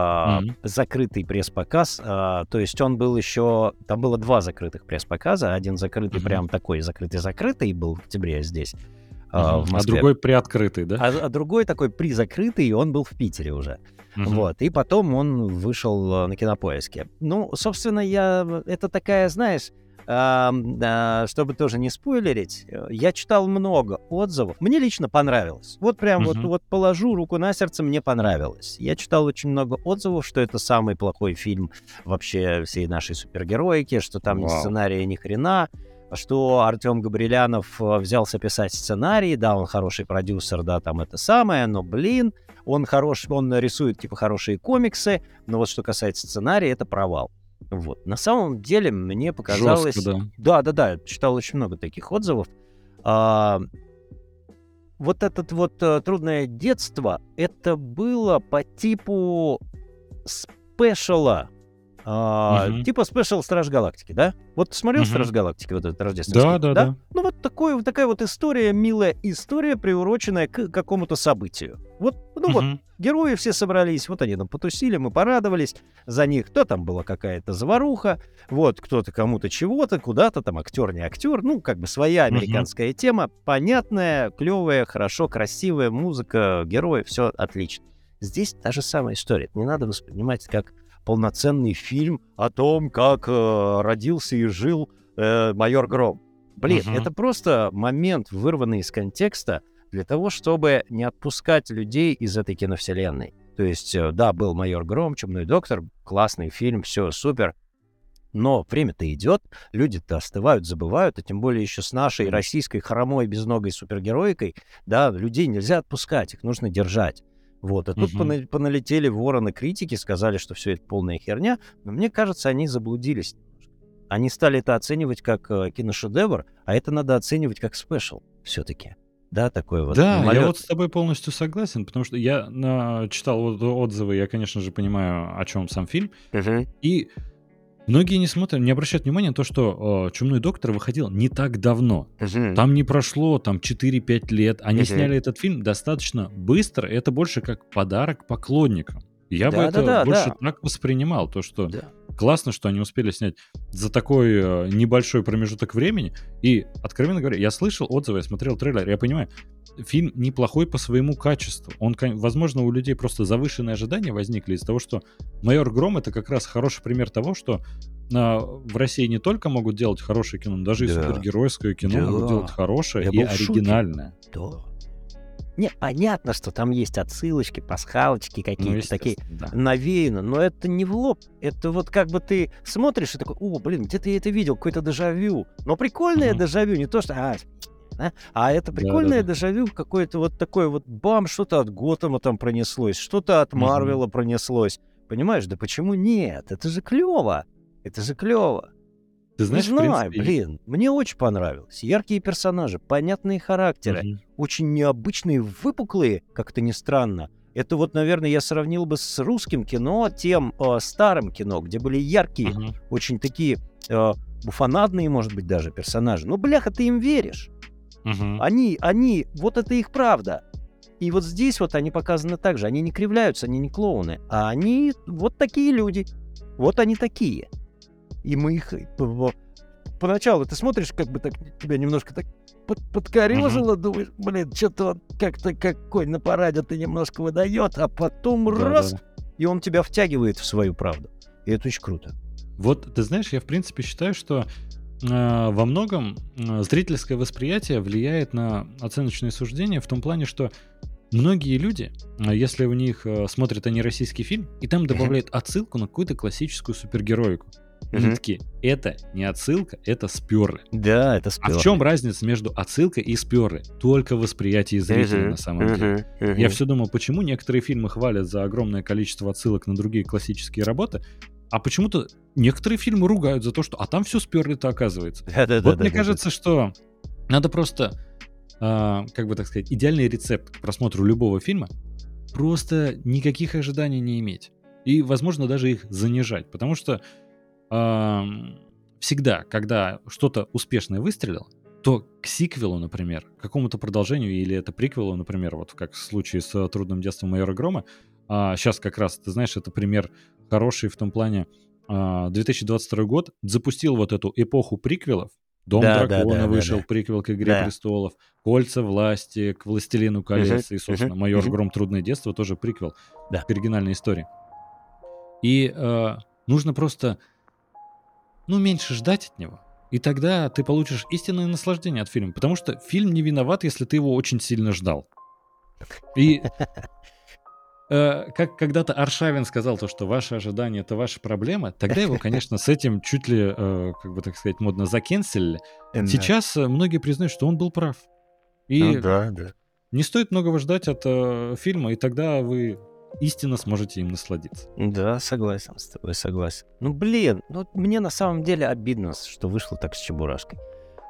закрытый пресс-показ. То есть он был еще... Там было два закрытых пресс-показа. Один закрытый, прям такой закрытый-закрытый был в октябре здесь, в Москве. А другой приоткрытый, да? А другой такой призакрытый, и он был в Питере уже. Вот. И потом он вышел на Кинопоиске. Ну, собственно, я... Это такая, знаешь... чтобы тоже не спойлерить, я читал много отзывов. Мне лично понравилось. Вот прям вот положу руку на сердце, мне понравилось. Я читал очень много отзывов, что это самый плохой фильм вообще всей нашей супергероики, что там ни сценария, ни хрена, что Артем Габрилянов взялся писать сценарий, да, он хороший продюсер, да, там это самое, но, блин, он хорош, он рисует, типа, хорошие комиксы, но вот что касается сценария, это провал. Вот. На самом деле, мне показалось... Жестко, да. Да-да-да, читал очень много таких отзывов. Вот это вот «Трудное детство», это было по типу спешала. Типа спешал «Страж Галактики», да? Вот ты смотрел «Страж Галактики», вот этот рождественский? Да. Ну, вот такая вот история, милая история, приуроченная к какому-то событию. Вот, ну вот, герои все собрались, вот они там потусили, мы порадовались за них. Да, там была какая-то заваруха, вот, кто-то кому-то чего-то, куда-то там, актер, не актер. Ну, как бы своя американская тема, понятная, клевая, хорошо, красивая музыка, герои, все отлично. Здесь та же самая история. Не надо воспринимать как полноценный фильм о том, как родился и жил майор Гром. Блин, это просто момент, вырванный из контекста, для того, чтобы не отпускать людей из этой киновселенной. То есть, да, был «Майор Гром», «Чумной доктор», классный фильм, все супер, но время-то идет, люди-то остывают, забывают, а тем более еще с нашей российской хромой, безногой супергероикой, да, людей нельзя отпускать, их нужно держать. Вот, а тут поналетели вороны критики, сказали, что все это полная херня, но мне кажется, они заблудились. Они стали это оценивать как киношедевр, а это надо оценивать как спешл все-таки. Да, такой вот. Да, малёт. Я вот с тобой полностью согласен, потому что я читал отзывы, я, конечно же, понимаю, о чем сам фильм, и многие не смотрят, не обращают внимания на то, что «Чумной доктор» выходил не так давно. Там не прошло там 4-5 лет. Они сняли этот фильм достаточно быстро. Это больше как подарок поклонникам. Я бы это больше так воспринимал. То, что классно, что они успели снять за такой небольшой промежуток времени. И, откровенно говоря, я слышал отзывы, я смотрел трейлер, я понимаю, фильм неплохой по своему качеству. Он, возможно, у людей просто завышенные ожидания возникли из-за того, что «Майор Гром» — это как раз хороший пример того, что в России не только могут делать хорошее кино, но даже и супергеройское кино могут делать хорошее и оригинальное. Не, понятно, что там есть отсылочки, пасхалочки какие-то такие навеяны, но это не в лоб. Это вот как бы ты смотришь и такой, о, блин, где-то я это видел, какое-то дежавю. Но прикольное дежавю, не то что... А это прикольное дежавю, какое-то вот такое вот бам, что-то от Готэма там пронеслось, что-то от Марвела пронеслось. Понимаешь, да почему нет? Это же клево. Это же клево. Ты знаешь, не знаю, блин, мне очень понравилось. Яркие персонажи, понятные характеры, очень необычные, выпуклые, как-то ни странно. Это вот, наверное, я сравнил бы с русским кино, тем старым кино, где были яркие, очень такие буфонадные, может быть, даже персонажи. Ну, бляха, ты им веришь. Угу. Они, вот это их правда. И вот здесь вот они показаны так же. Они не кривляются, они не клоуны. А они вот такие люди. Вот они такие. И мы их... Поначалу ты смотришь, как бы так тебя немножко так подкорежило, угу. думаешь, блин, что-то он как-то какой на параде-то немножко выдает, а потом раз, и он тебя втягивает в свою правду. И это очень круто. Вот, ты знаешь, я в принципе считаю, что во многом зрительское восприятие влияет на оценочные суждения в том плане, что многие люди, если у них смотрят они российский фильм, и там добавляют отсылку на какую-то классическую супергероику. Они такие, это не отсылка, это спёрли. Да, это спёрли. А в чем разница между отсылкой и спёрли? Только восприятие зрителя на самом деле. Я все думал, почему некоторые фильмы хвалят за огромное количество отсылок на другие классические работы, а почему-то некоторые фильмы ругают за то, что «а там все спёрли-то оказывается». Вот мне кажется, что надо просто, как бы так сказать, идеальный рецепт к просмотру любого фильма — просто никаких ожиданий не иметь. И, возможно, даже их занижать. Потому что всегда, когда что-то успешное выстрелило, то к сиквелу, например, к какому-то продолжению, или это приквелу, например, вот как в случае с «Трудным детством» Майора Грома, сейчас как раз, ты знаешь, это пример хороший в том плане, 2022 год запустил вот эту эпоху приквелов. «Дом дракона» вышел, приквел к «Игре престолов», «Кольца власти», к «Властелину колец» и, собственно, «Майор Гром. Трудное детство» тоже приквел к оригинальной истории. И нужно просто, меньше ждать от него. И тогда ты получишь истинное наслаждение от фильма. Потому что фильм не виноват, если ты его очень сильно ждал. И... Как когда-то Аршавин сказал, то, что ваши ожидания — это ваша проблема, тогда его, конечно, с этим чуть ли, как бы так сказать, модно закенселили. Сейчас многие признают, что он был прав. И не стоит многого ждать от фильма, и тогда вы истинно сможете им насладиться. Да, согласен с тобой, согласен. Мне на самом деле обидно, что вышло так с «Чебурашкой».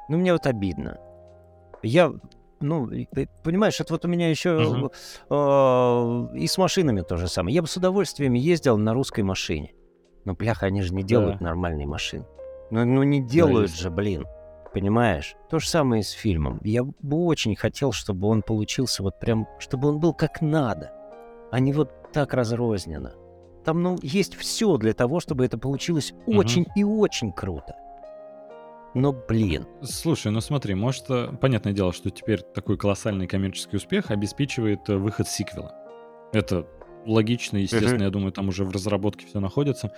Мне вот обидно. Я... ты понимаешь, это вот у меня еще и с машинами то же самое. Я бы с удовольствием ездил на русской машине. Но, бляха, они же не делают нормальные машины. Не делают же, блин. Понимаешь? То же самое и с фильмом. Я бы очень хотел, чтобы он получился вот прям... Чтобы он был как надо. А не вот так разрозненно. Там, есть все для того, чтобы это получилось очень и очень круто. Но, блин. Слушай, смотри, может, понятное дело, что теперь такой колоссальный коммерческий успех обеспечивает выход сиквела. Это логично, естественно, я думаю, там уже в разработке все находится.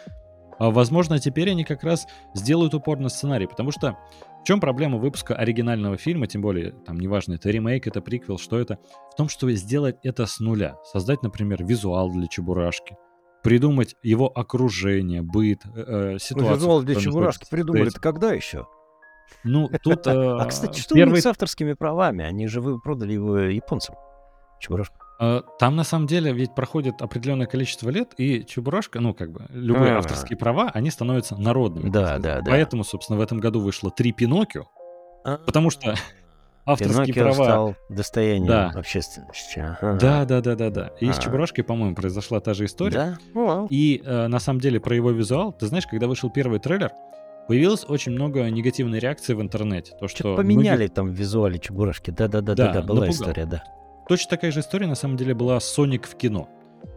А возможно, теперь они как раз сделают упор на сценарий, потому что в чем проблема выпуска оригинального фильма, тем более, там, неважно, это ремейк, это приквел, что это, в том, что сделать это с нуля. Создать, например, визуал для «Чебурашки», придумать его окружение, быт, ситуацию. Визуал для «Чебурашки» придумали, это когда еще? Тут... А, кстати, что у них с авторскими правами? Они же вы продали его японцам. «Чебурашку». Там, на самом деле, ведь проходит определенное количество лет, и «Чебурашка», любые авторские права, они становятся народными. Поэтому, собственно, в этом году вышло 3 «Пиноккио», потому что авторские права... «Пиноккио» стал достоянием общественности. И с «Чебурашкой», по-моему, произошла та же история. И, на самом деле, про его визуал, ты знаешь, когда вышел первый трейлер, появилось очень много негативной реакции в интернете. То, что поменяли там в визуале «Чебурашки». Была напугал. История, Точно такая же история, на самом деле, была «Соник» в кино.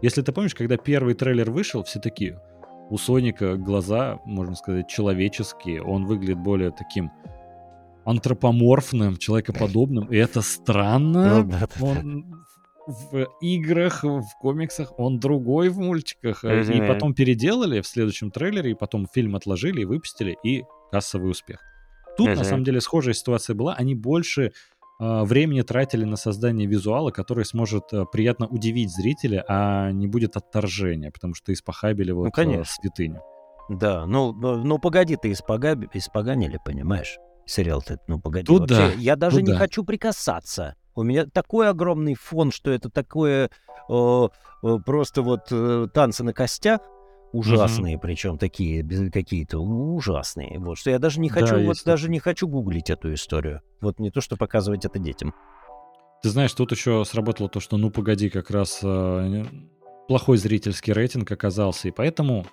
Если ты помнишь, когда первый трейлер вышел, все такие, у «Соника» глаза, можно сказать, человеческие, он выглядит более таким антропоморфным, человекоподобным, и это странно. Он в играх, в комиксах, он другой в мультиках. И потом переделали в следующем трейлере, и потом фильм отложили и выпустили, и кассовый успех. Тут, на самом деле, схожая ситуация была. Они больше времени тратили на создание визуала, который сможет приятно удивить зрителя, а не будет отторжения, потому что испохабили вот святыню. Да, погоди, ты испоганили, понимаешь? Сериал-то, погоди. Вообще, я даже не хочу прикасаться. У меня такой огромный фон, что это такое просто танцы на костях ужасные, причем такие какие-то ужасные. Что я даже не хочу, не хочу гуглить эту историю. Не то, что показывать это детям. Ты знаешь, тут еще сработало то, что погоди, как раз плохой зрительский рейтинг оказался, и поэтому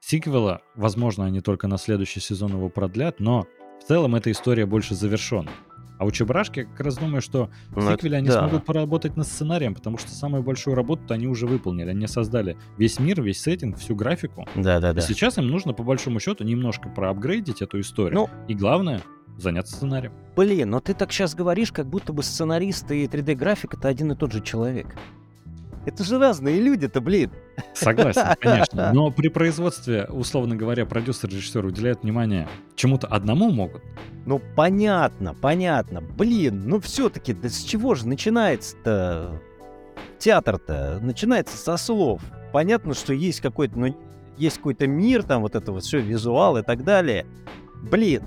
сиквела, возможно, они только на следующий сезон его продлят, но в целом эта история больше завершена. А у Чебурашки я как раз думаю, что в сиквеле они смогут поработать над сценарием, потому что самую большую работу они уже выполнили. Они создали весь мир, весь сеттинг, всю графику. Да-да-да. И сейчас им нужно, по большому счету, немножко проапгрейдить эту историю. Ну, и главное, заняться сценарием. Блин, но ты так сейчас говоришь, как будто бы сценарист и 3D-график — это один и тот же человек. Это же разные люди-то, блин. Согласен, конечно. Но при производстве, условно говоря, продюсер, режиссер уделяют внимание чему-то одному могут. Ну, понятно. Блин, ну все-таки, да с чего же начинается-то театр-то? Начинается со слов. Понятно, что есть какой-то, ну, есть какой-то мир, там вот это вот все, визуал и так далее. Блин.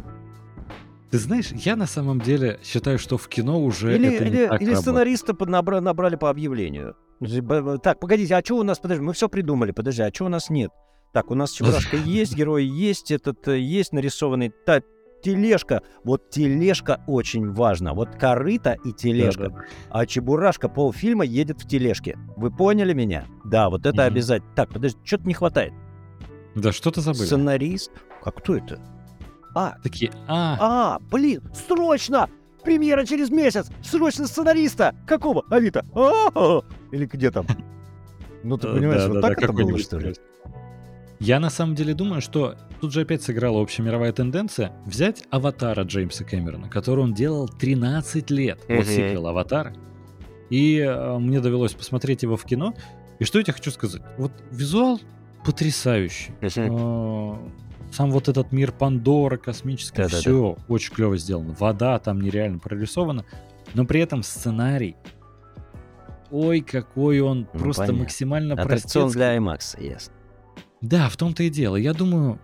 Ты знаешь, я на самом деле считаю, что в кино уже Или сценариста набрали по объявлению. Так, погодите, а что у нас, подожди, мы все придумали, подожди, а что у нас нет? Так, у нас Чебурашка есть, герой есть, есть нарисованный, та тележка. Вот тележка очень важна, вот корыто и тележка. Да-да. А Чебурашка полфильма едет в тележке. Вы поняли меня? Да, вот это обязательно. Так, подожди, что-то не хватает. Да, что-то забыли. Сценарист? А кто это? Блин, срочно! Премьера через месяц! Срочно сценариста! Какого? Авито! Или где там? Ну, ты понимаешь, вот так это было, что ли? Я на самом деле думаю, что тут же опять сыграла общемировая тенденция взять «Аватара» Джеймса Кэмерона, который он делал 13 лет, вот сиквел «Аватара». И мне довелось посмотреть его в кино. И что я тебе хочу сказать? Вот визуал потрясающий. Сам вот этот мир Пандоры, космический, все очень клево сделано. Вода там нереально прорисована, но при этом сценарий, ой, какой он, ну, просто понятно. Максимально простецкий. Аттракцион для IMAX, ясно. Да, в том-то и дело. Я думаю,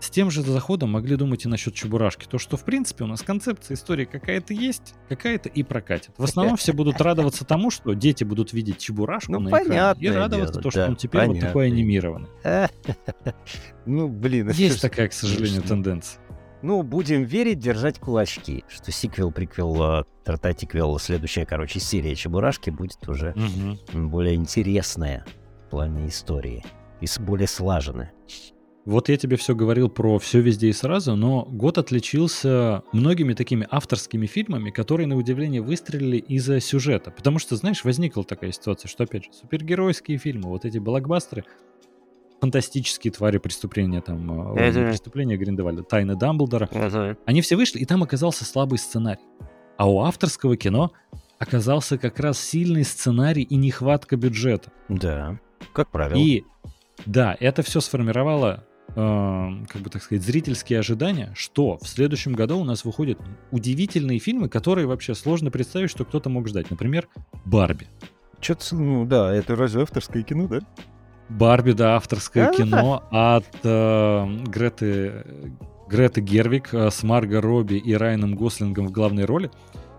с тем же заходом могли думать и насчет Чебурашки. То, что, в принципе, у нас концепция, история какая-то есть, какая-то и прокатит. В основном все будут радоваться тому, что дети будут видеть Чебурашку на экране и радоваться то, что он теперь вот такой анимированный. Ну, блин. Есть такая, к сожалению, тенденция. Ну, будем верить, держать кулачки, что сиквел, приквел, тартатиквел, следующая, короче, серия Чебурашки будет уже более интересная в плане истории и более слаженная. Вот я тебе все говорил про «Все везде и сразу», но год отличился многими такими авторскими фильмами, которые, на удивление, выстрелили из-за сюжета. Потому что, знаешь, возникла такая ситуация, что, опять же, супергеройские фильмы, вот эти блокбастеры, фантастические твари преступления, там, преступления Гриндевальда, тайны Дамблдора, они все вышли, и там оказался слабый сценарий. А у авторского кино оказался как раз сильный сценарий и нехватка бюджета. Да, как правило. И да, это все сформировало... как бы так сказать, зрительские ожидания, что в следующем году у нас выходят удивительные фильмы, которые вообще сложно представить, что кто-то мог ждать. Например, «Барби». Что-то, ну да, это разве авторское кино, да? «Барби», да, авторское кино от Греты Гервиг с Марго Робби и Райаном Гослингом в главной роли.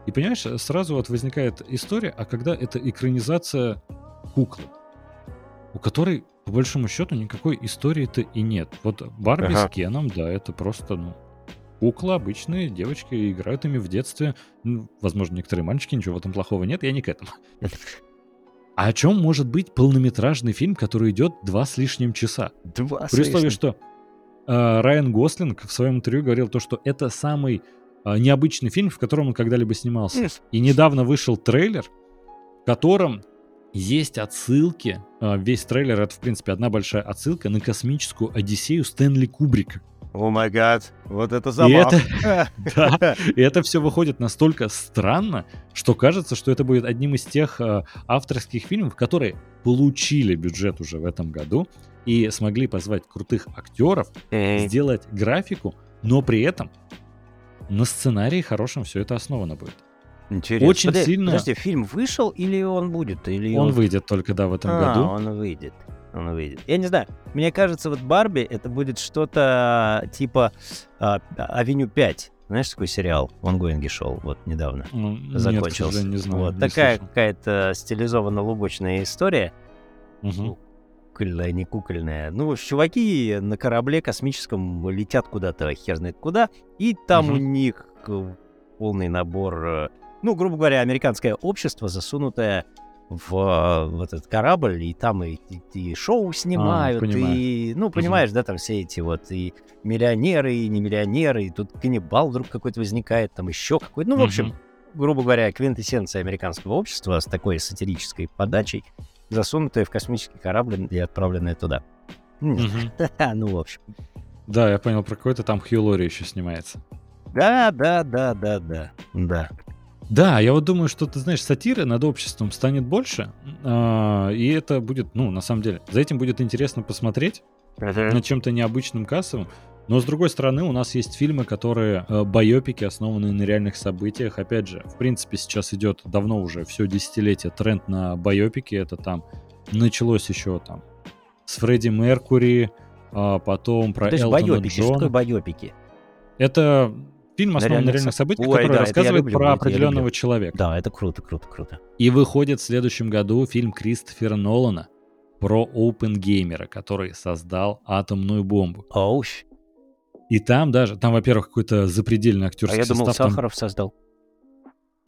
И понимаешь, сразу вот возникает история, а когда это экранизация куклы, у которой по большому счету никакой истории-то и нет. Вот Барби с Кеном, да, это просто, ну, кукла, обычные девочки играют ими в детстве. Ну, возможно, некоторые мальчики, ничего в этом плохого нет, я не к этому. А о чем может быть полнометражный фильм, который идет 2 с лишним часа? При условии, что Райан Гослинг в своем интервью говорил то, что это самый необычный фильм, в котором он когда-либо снимался. И недавно вышел трейлер, в котором есть отсылки, весь трейлер — это, в принципе, одна большая отсылка на «Космическую Одиссею» Стэнли Кубрика. О май гад, вот это забавно. И это все выходит настолько странно, что кажется, что это будет одним из тех авторских фильмов, которые получили бюджет уже в этом году и смогли позвать крутых актеров, сделать графику, но при этом на сценарии хорошем все это основано будет. Интересно. Очень сильно. Подожди, фильм вышел или он будет? Или он выйдет только, да, в этом году. Он выйдет. Я не знаю. Мне кажется, вот «Барби» это будет что-то типа «Авеню 5». Знаешь, такой сериал в «Онгоинге» шел вот недавно. Закончился. Нет, не знаю, вот. Такая слышал. Какая-то стилизованно-лубочная история. Кукольная, не кукольная. Ну, чуваки на корабле космическом летят куда-то, хер знает куда. И там у них полный набор... Ну, грубо говоря, американское общество, засунутое в этот корабль, и там и шоу снимают, и, ну, понимаешь, да, там все эти вот и миллионеры, и не миллионеры, и тут каннибал вдруг какой-то возникает, там еще какой-то, ну, в общем, грубо говоря, квинтэссенция американского общества с такой сатирической подачей, засунутая в космический корабль и отправленная туда. Ну, в общем. Да, я понял, про какой-то там Хью Лори еще снимается. Да. Да, я вот думаю, что, ты знаешь, сатиры над обществом станет больше, и это будет, ну, на самом деле, за этим будет интересно посмотреть, на чем-то необычным кассовым. Но, с другой стороны, у нас есть фильмы, которые байопики, основанные на реальных событиях. Опять же, в принципе, сейчас идет давно уже, все десятилетие, тренд на байопики. Это там началось еще там с Фредди Меркури, потом про Элтона Джона. То есть байопики, что такое байопики? Это фильм, основанный на реальных событиях, который рассказывает про определенного человека. Да, это круто. И выходит в следующем году фильм Кристофера Нолана про Оппенгеймера, который создал атомную бомбу. И там даже, там, во-первых, какой-то запредельный актерский состав. Я думал, Сахаров создал.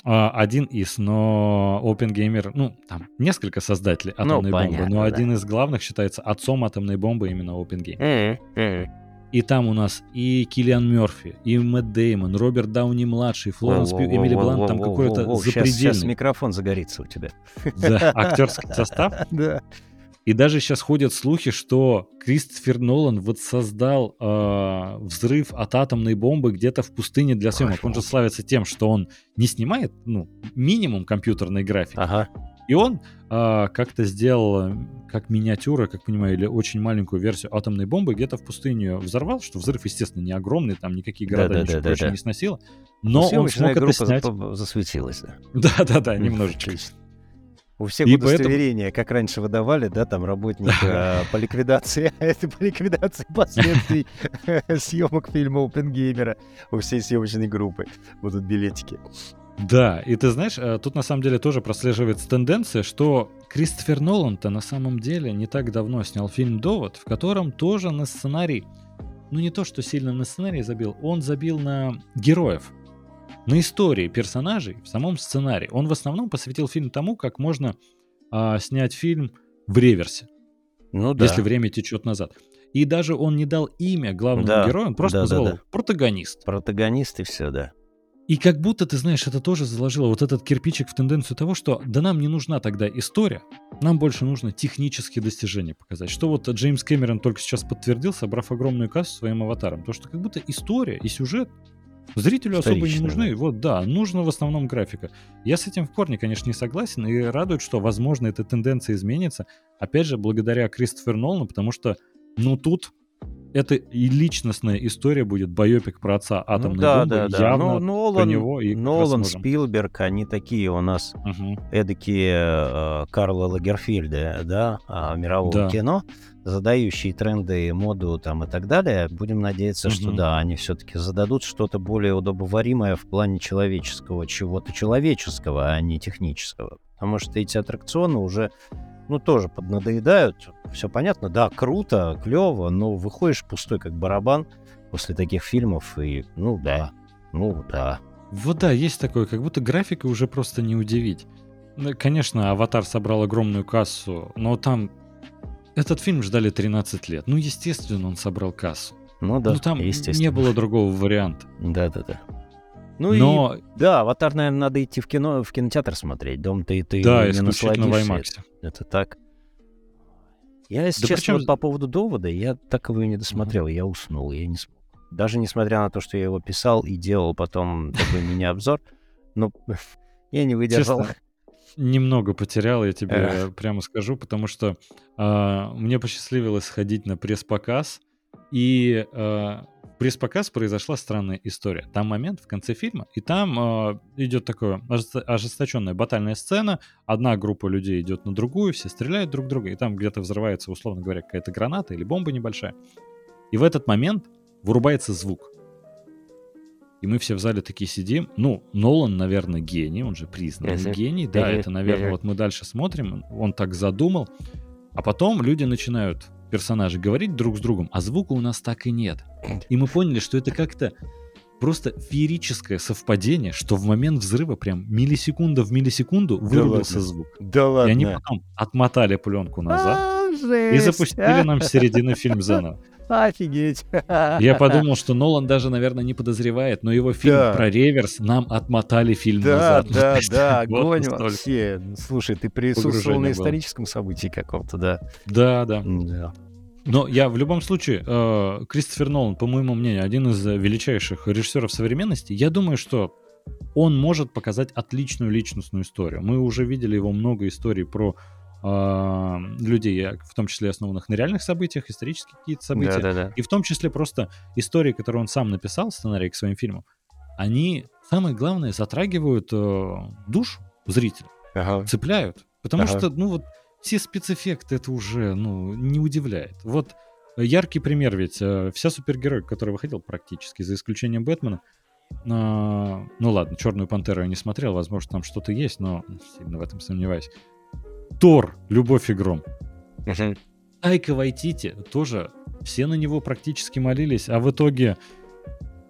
Один из, но Оппенгеймер, ну, там несколько создателей атомной бомбы, но один из главных считается отцом атомной бомбы именно Оппенгеймер. И там у нас и Киллиан Мёрфи, и Мэтт Дэймон, Роберт Дауни-младший, Флоренс Пью, Эмили Блант, там какой-то запредельный. Сейчас микрофон загорится у тебя. Да, актерский состав. Да. И даже сейчас ходят слухи, что Кристофер Нолан воссоздал взрыв от атомной бомбы где-то в пустыне для съемок. Он же славится тем, что он не снимает, ну, минимум компьютерной графики. Ага. И он как-то сделал, как миниатюра, как понимаю, или очень маленькую версию атомной бомбы, где-то в пустыню взорвал, что взрыв, естественно, не огромный, там никакие города ничего не сносило. Но он смог это снять. Засветилась, да? Да, немножечко. Отлично. У всех и удостоверения, поэтому... как раньше выдавали, да, там работника по ликвидации, а это по ликвидации последствий съемок фильма Оппенгеймера у всей съемочной группы. Вот тут билетики. Да, и ты знаешь, тут на самом деле тоже прослеживается тенденция, что Кристофер Нолан-то на самом деле не так давно снял фильм «Довод», в котором тоже на сценарий, ну не то, что сильно на сценарий забил, он забил на героев. На истории персонажей в самом сценарии. Он в основном посвятил фильм тому, как можно снять фильм в реверсе. Ну да. Если время течет назад. И даже он не дал имя главному герою, он просто назвал протагонист. Протагонист и все, да. И как будто, ты знаешь, это тоже заложило вот этот кирпичик в тенденцию того, что да нам не нужна тогда история, нам больше нужно технические достижения показать. Что вот Джеймс Кэмерон только сейчас подтвердил, собрав огромную кассу своим аватаром. То, что как будто история и сюжет зрителю особо не нужны, вот да, нужна в основном графика. Я с этим в корне, конечно, не согласен, и радует, что, возможно, эта тенденция изменится, опять же, благодаря Кристоферу Нолану, потому что, ну, тут это и личностная история будет, байопик про отца атомной бомбы, явно про него. И Нолан, Спилберг, они такие у нас эдакие Карла Лагерфельда, да, мирового кино, задающие тренды, моду там и так далее. Будем надеяться, что да, они все-таки зададут что-то более удобоваримое в плане человеческого, чего-то человеческого, а не технического. Потому что эти аттракционы уже, ну, тоже поднадоедают. Все понятно, да, круто, клево, но выходишь пустой, как барабан после таких фильмов, и ну да. Вот да, есть такое, как будто графикой уже просто не удивить. Конечно, «Аватар» собрал огромную кассу, но там этот фильм ждали 13 лет. Ну, естественно, он собрал кассу. Ну да, естественно. Ну, там не было другого варианта. Да. Ну но... и, да, «Аватар», наверное, надо идти в кино, в кинотеатр смотреть. Дом ты да, не насладишься. Да, исключительно в IMAX. Это так. Я, если честно, вот по поводу «Довода», я так его и не досмотрел. Я уснул, я не смог. Даже несмотря на то, что я его писал и делал потом такой мини-обзор, но я не выдержал. Честно? Немного потерял, я тебе прямо скажу, потому что мне посчастливилось сходить на пресс-показ, и пресс-показ произошла странная история. Там момент в конце фильма, и там идет такая ожесточенная батальная сцена, одна группа людей идет на другую, все стреляют друг в друга, и там где-то взрывается, условно говоря, какая-то граната или бомба небольшая. И в этот момент вырубается звук. И мы все в зале такие сидим. Ну, Нолан, наверное, гений. Он же признанный гений. Да, это, наверное, вот мы дальше смотрим. Он так задумал. А потом люди начинают, персонажи, говорить друг с другом. А звука у нас так и нет. И мы поняли, что это как-то просто феерическое совпадение, что в момент взрыва прям миллисекунда в миллисекунду вырубился звук. Да ладно. И они потом отмотали пленку назад. Жесть. И запустили нам с середины фильм заново. Офигеть. Я подумал, что Нолан даже, наверное, не подозревает, но его фильм про реверс нам отмотали фильм назад. Да, огонь вообще. Слушай, ты присутствовал на историческом событии каком-то, да? Да. Но я в любом случае, Кристофер Нолан, по моему мнению, один из величайших режиссеров современности. Я думаю, что он может показать отличную личностную историю. Мы уже видели его много историй про людей, в том числе основанных на реальных событиях, исторических какие-то события. Да. И в том числе просто истории, которые он сам написал, сценарий к своим фильмам, они, самое главное, затрагивают душу зрителя, цепляют. Потому что, все спецэффекты это уже, не удивляет. Вот яркий пример ведь. Вся супергеройка, которая выходила практически, за исключением Бэтмена. Черную пантеру я не смотрел, возможно, там что-то есть, но сильно в этом сомневаюсь. Тор, Любовь и гром. Айка Вайтити тоже. Все на него практически молились, а в итоге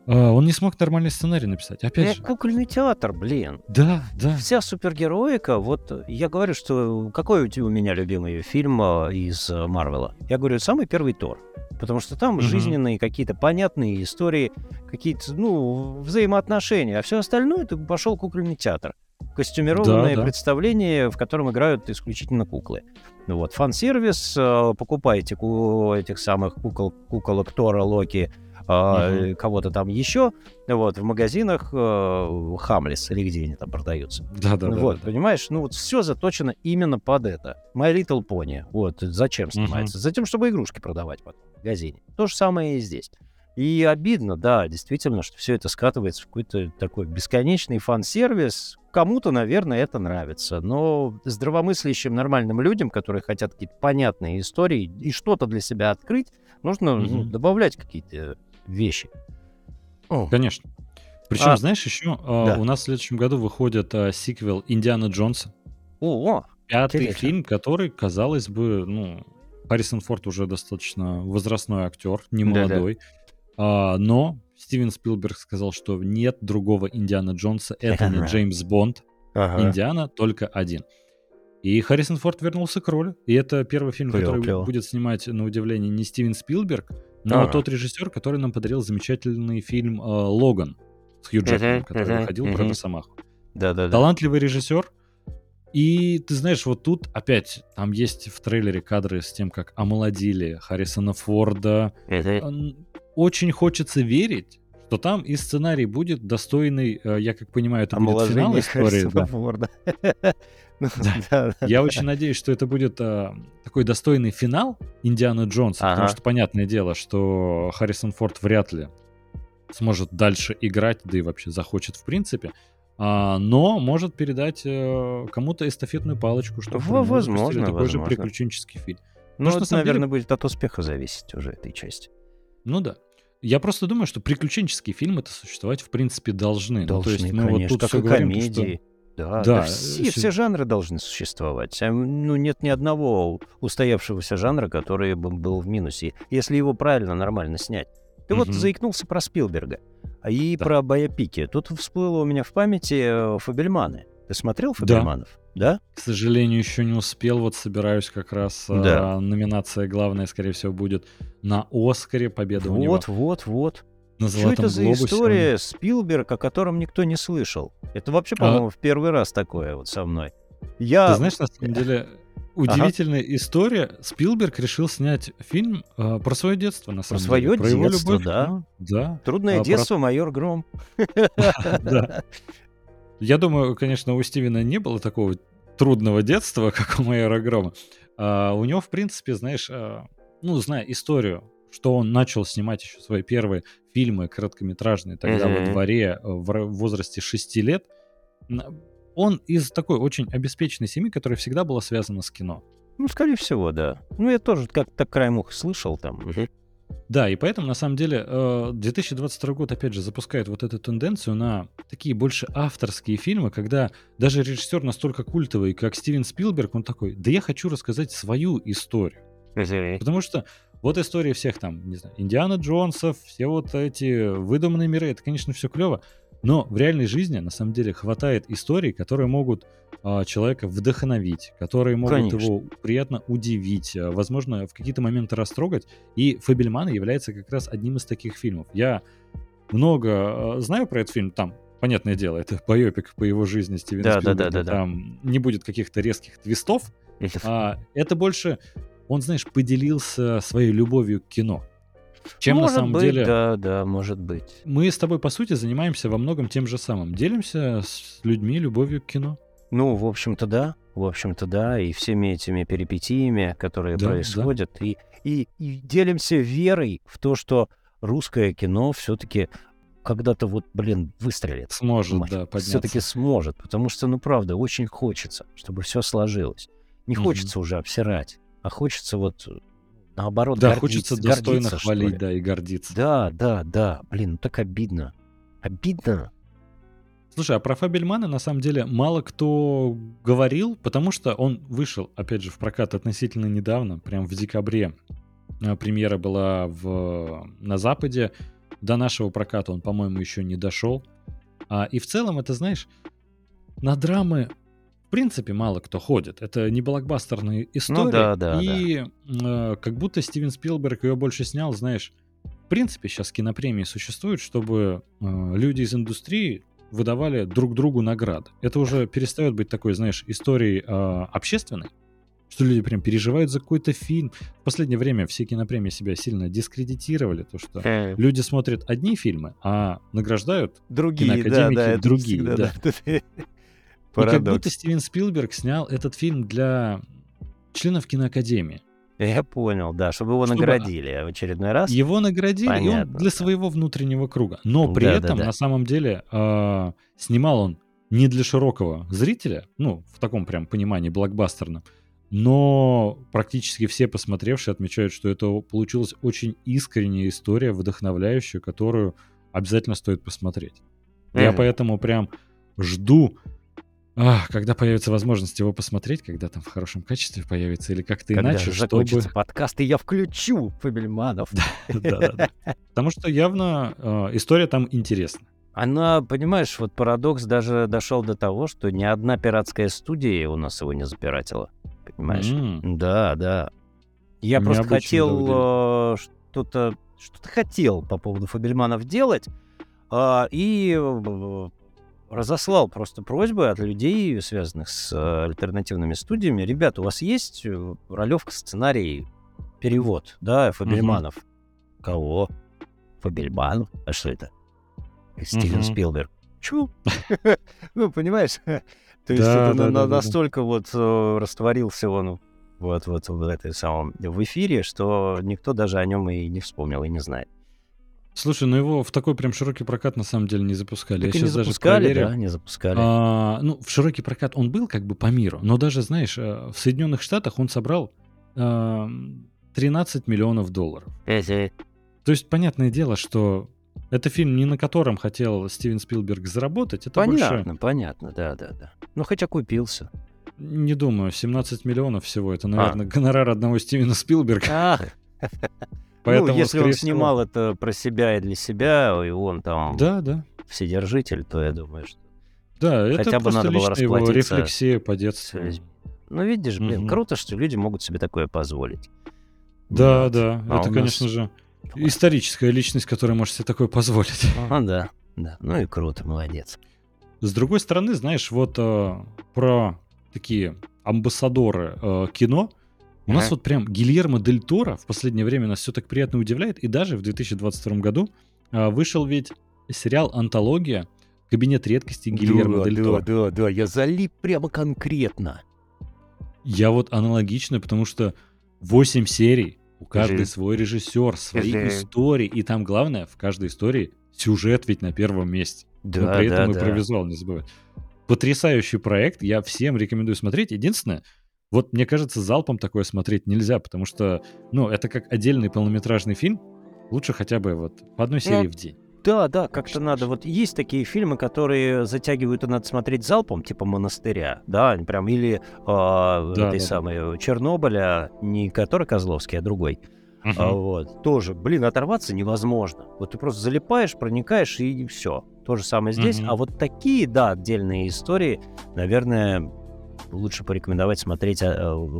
он не смог нормальный сценарий написать. Опять же. Кукольный театр, блин. Да. Вся супергероика. Вот я говорю, что какой у меня любимый фильм из Марвела? Я говорю, самый первый Тор. Потому что там жизненные какие-то понятные истории, какие-то, взаимоотношения. А все остальное, ты пошел кукольный театр. Костюмированное представление, в котором играют исключительно куклы. Фан-сервис. Покупаете этих самых куколок Тора, Локи, кого-то там еще, в магазинах Хамлис или где они там продаются. Да. Понимаешь, все заточено именно под это. My Little Pony, зачем снимается? Затем, чтобы игрушки продавать потом в магазине. То же самое и здесь. И обидно, да, действительно, что все это скатывается в какой-то такой бесконечный фан-сервис. Кому-то, наверное, это нравится, но здравомыслящим нормальным людям, которые хотят какие-то понятные истории и что-то для себя открыть, нужно добавлять какие-то вещи. Конечно. Причем, знаешь, еще у нас в следующем году выходит сиквел «Индиана Джонса». Пятый фильм, который, казалось бы, Харрисон Форд уже достаточно возрастной актер, не молодой. Но Стивен Спилберг сказал, что нет другого Индиана Джонса, это не Джеймс Бонд. Индиана только один. И Харрисон Форд вернулся к роли. И это первый фильм, который будет снимать, на удивление, не Стивен Спилберг, но тот режиссер, который нам подарил замечательный фильм «Логан» с Хью Джекманом, который выходил про Росомаху. Талантливый режиссер. И ты знаешь, вот тут опять там есть в трейлере кадры с тем, как омолодили Харрисона Форда. Очень хочется верить, что там и сценарий будет достойный, я как понимаю, это будет финал истории. Я очень надеюсь, что это будет такой достойный финал Индианы Джонса, потому что, понятное дело, что Харрисон Форд вряд ли сможет дальше играть, да и вообще захочет в принципе, но может передать кому-то эстафетную палочку, чтобы выпустили такой же приключенческий фильм. Ну, это, наверное, будет от успеха зависеть уже этой части. Я просто думаю, что приключенческие фильмы-то существовать, в принципе, должны. Должны, то есть, конечно, вот как и комедии. Все жанры должны существовать. Нет ни одного устоявшегося жанра, который бы был в минусе, если его правильно, нормально снять. Ты заикнулся про Спилберга и про байопики. Тут всплыло у меня в памяти «Фабельманы». Ты смотрел «Фабельманов»? Да? К сожалению, еще не успел. Собираюсь как раз. Номинация главная, скорее всего, будет на «Оскаре». Победа у него. На «Золотом глобусе». Что это за история Спилберга, о котором никто не слышал? Это вообще, по-моему, в первый раз такое со мной. Ты знаешь, на самом деле, удивительная история. Спилберг решил снять фильм про свое детство, на самом деле. Про свое детство, да. «Трудное детство», «Майор Гром». Да. Я думаю, конечно, у Стивена не было такого трудного детства, как у майора Грома. У него, в принципе, знаешь, зная историю, что он начал снимать еще свои первые фильмы короткометражные тогда во дворе в возрасте 6 лет, он из такой очень обеспеченной семьи, которая всегда была связана с кино. Скорее всего, да. Я тоже как-то краем уха слышал там. Да, и поэтому, на самом деле, 2022 год, опять же, запускает вот эту тенденцию на такие больше авторские фильмы, когда даже режиссер настолько культовый, как Стивен Спилберг, он такой, я хочу рассказать свою историю. Потому что вот история всех там, не знаю, Индиана Джонсов, все вот эти выдуманные миры, это, конечно, все клево, Но в реальной жизни, на самом деле, хватает историй, которые могут человека вдохновить, которые могут его приятно удивить, возможно, в какие-то моменты растрогать. И «Фабельманы» является как раз одним из таких фильмов. Я много знаю про этот фильм, там, понятное дело, это байопик по его жизни Стивена Спилберга, там не будет каких-то резких твистов. Это больше, он, знаешь, поделился своей любовью к кино. Чем может на самом быть, деле... Да, может быть. Мы с тобой, по сути, занимаемся во многом тем же самым. Делимся с людьми любовью к кино. Ну, в общем-то, да. И всеми этими перипетиями, которые происходят. Да. И делимся верой в то, что русское кино все-таки когда-то вот, выстрелит. Сможет, подняться. Все-таки сможет. Потому что, правда, очень хочется, чтобы все сложилось. Не хочется уже обсирать, а хочется вот... Наоборот, хочется достойно хвалить, и гордиться. Да. Так обидно. Слушай, а про «Фабельмана» на самом деле мало кто говорил, потому что он вышел, опять же, в прокат относительно недавно, прям в декабре. Премьера была на Западе. До нашего проката он, по-моему, еще не дошел. И в целом, это, знаешь, на драмы... В принципе, мало кто ходит. Это не блокбастерная история. Как будто Стивен Спилберг ее больше снял, знаешь. В принципе, сейчас кинопремии существуют, чтобы люди из индустрии выдавали друг другу награды. Это уже перестает быть такой, знаешь, историей общественной, что люди прям переживают за какой-то фильм. В последнее время все кинопремии себя сильно дискредитировали, то что люди смотрят одни фильмы, а награждают киноакадемики другие. Парадокс. И как будто Стивен Спилберг снял этот фильм для членов киноакадемии. Я понял, чтобы его наградили в очередной раз. Его наградили, понятно, и он для своего внутреннего круга. Но при этом, на самом деле, снимал он не для широкого зрителя, в таком прям понимании блокбастерном, но практически все посмотревшие отмечают, что это получилась очень искренняя история, вдохновляющая, которую обязательно стоит посмотреть. Я поэтому прям жду... когда появится возможность его посмотреть, когда там в хорошем качестве появится, или как-то иначе, чтобы... Когда подкаст, и я включу «Фабельманов». Потому что явно история там интересна. Она, понимаешь, вот парадокс даже дошел до того, что ни одна пиратская студия у нас его не запиратила. Понимаешь? Да. Я просто хотел что-то хотел по поводу «Фабельманов» делать, и... разослал просто просьбы от людей, связанных с альтернативными студиями. Ребята, у вас есть ролевка, сценарий, перевод, «Фабельманов». Кого? «Фабельманов»? А что это? Стивен Спилберг. Чу? Понимаешь? То есть это настолько растворился он в эфире, что никто даже о нем и не вспомнил, и не знает. Слушай, его в такой прям широкий прокат на самом деле не запускали. Так я сейчас даже проверю. Не запускали. В широкий прокат он был по миру, но даже, знаешь, в Соединенных Штатах он собрал 13 миллионов долларов. То есть, понятное дело, что это фильм, не на котором хотел Стивен Спилберг заработать. Это понятно. Ну, хотя купился. Не думаю, 17 миллионов всего. Это, наверное, гонорар одного Стивена Спилберга. Поэтому, если он снимал это про себя и для себя, и он там вседержитель, то я думаю, что... это хотя бы надо было расплатиться. Его рефлексия по детству. Видишь, круто, что люди могут себе такое позволить. Это, конечно же, историческая личность, которая может себе такое позволить. И круто, молодец. С другой стороны, знаешь, про такие амбассадоры кино... У нас прям Гильермо Дель Торо в последнее время нас все так приятно удивляет. И даже в 2022 году вышел ведь сериал «Антология. Кабинет редкостей» Гильермо Дель Торо. Да, я залип прямо конкретно. Я аналогично, потому что 8 серий, у каждой свой режиссер, свои истории. И там главное, в каждой истории сюжет ведь на первом месте. Но при этом импровизовал, не забывай. Потрясающий проект, я всем рекомендую смотреть. Единственное... мне кажется, залпом такое смотреть нельзя, потому что, это как отдельный полнометражный фильм. Лучше хотя бы по одной серии в день. Как-то надо. Есть такие фильмы, которые затягивают, и надо смотреть залпом, типа «Монастыря», «Чернобыля», не который Козловский, а другой. Тоже, оторваться невозможно. Ты просто залипаешь, проникаешь, и все. То же самое здесь. А вот такие, да, отдельные истории, наверное, лучше порекомендовать смотреть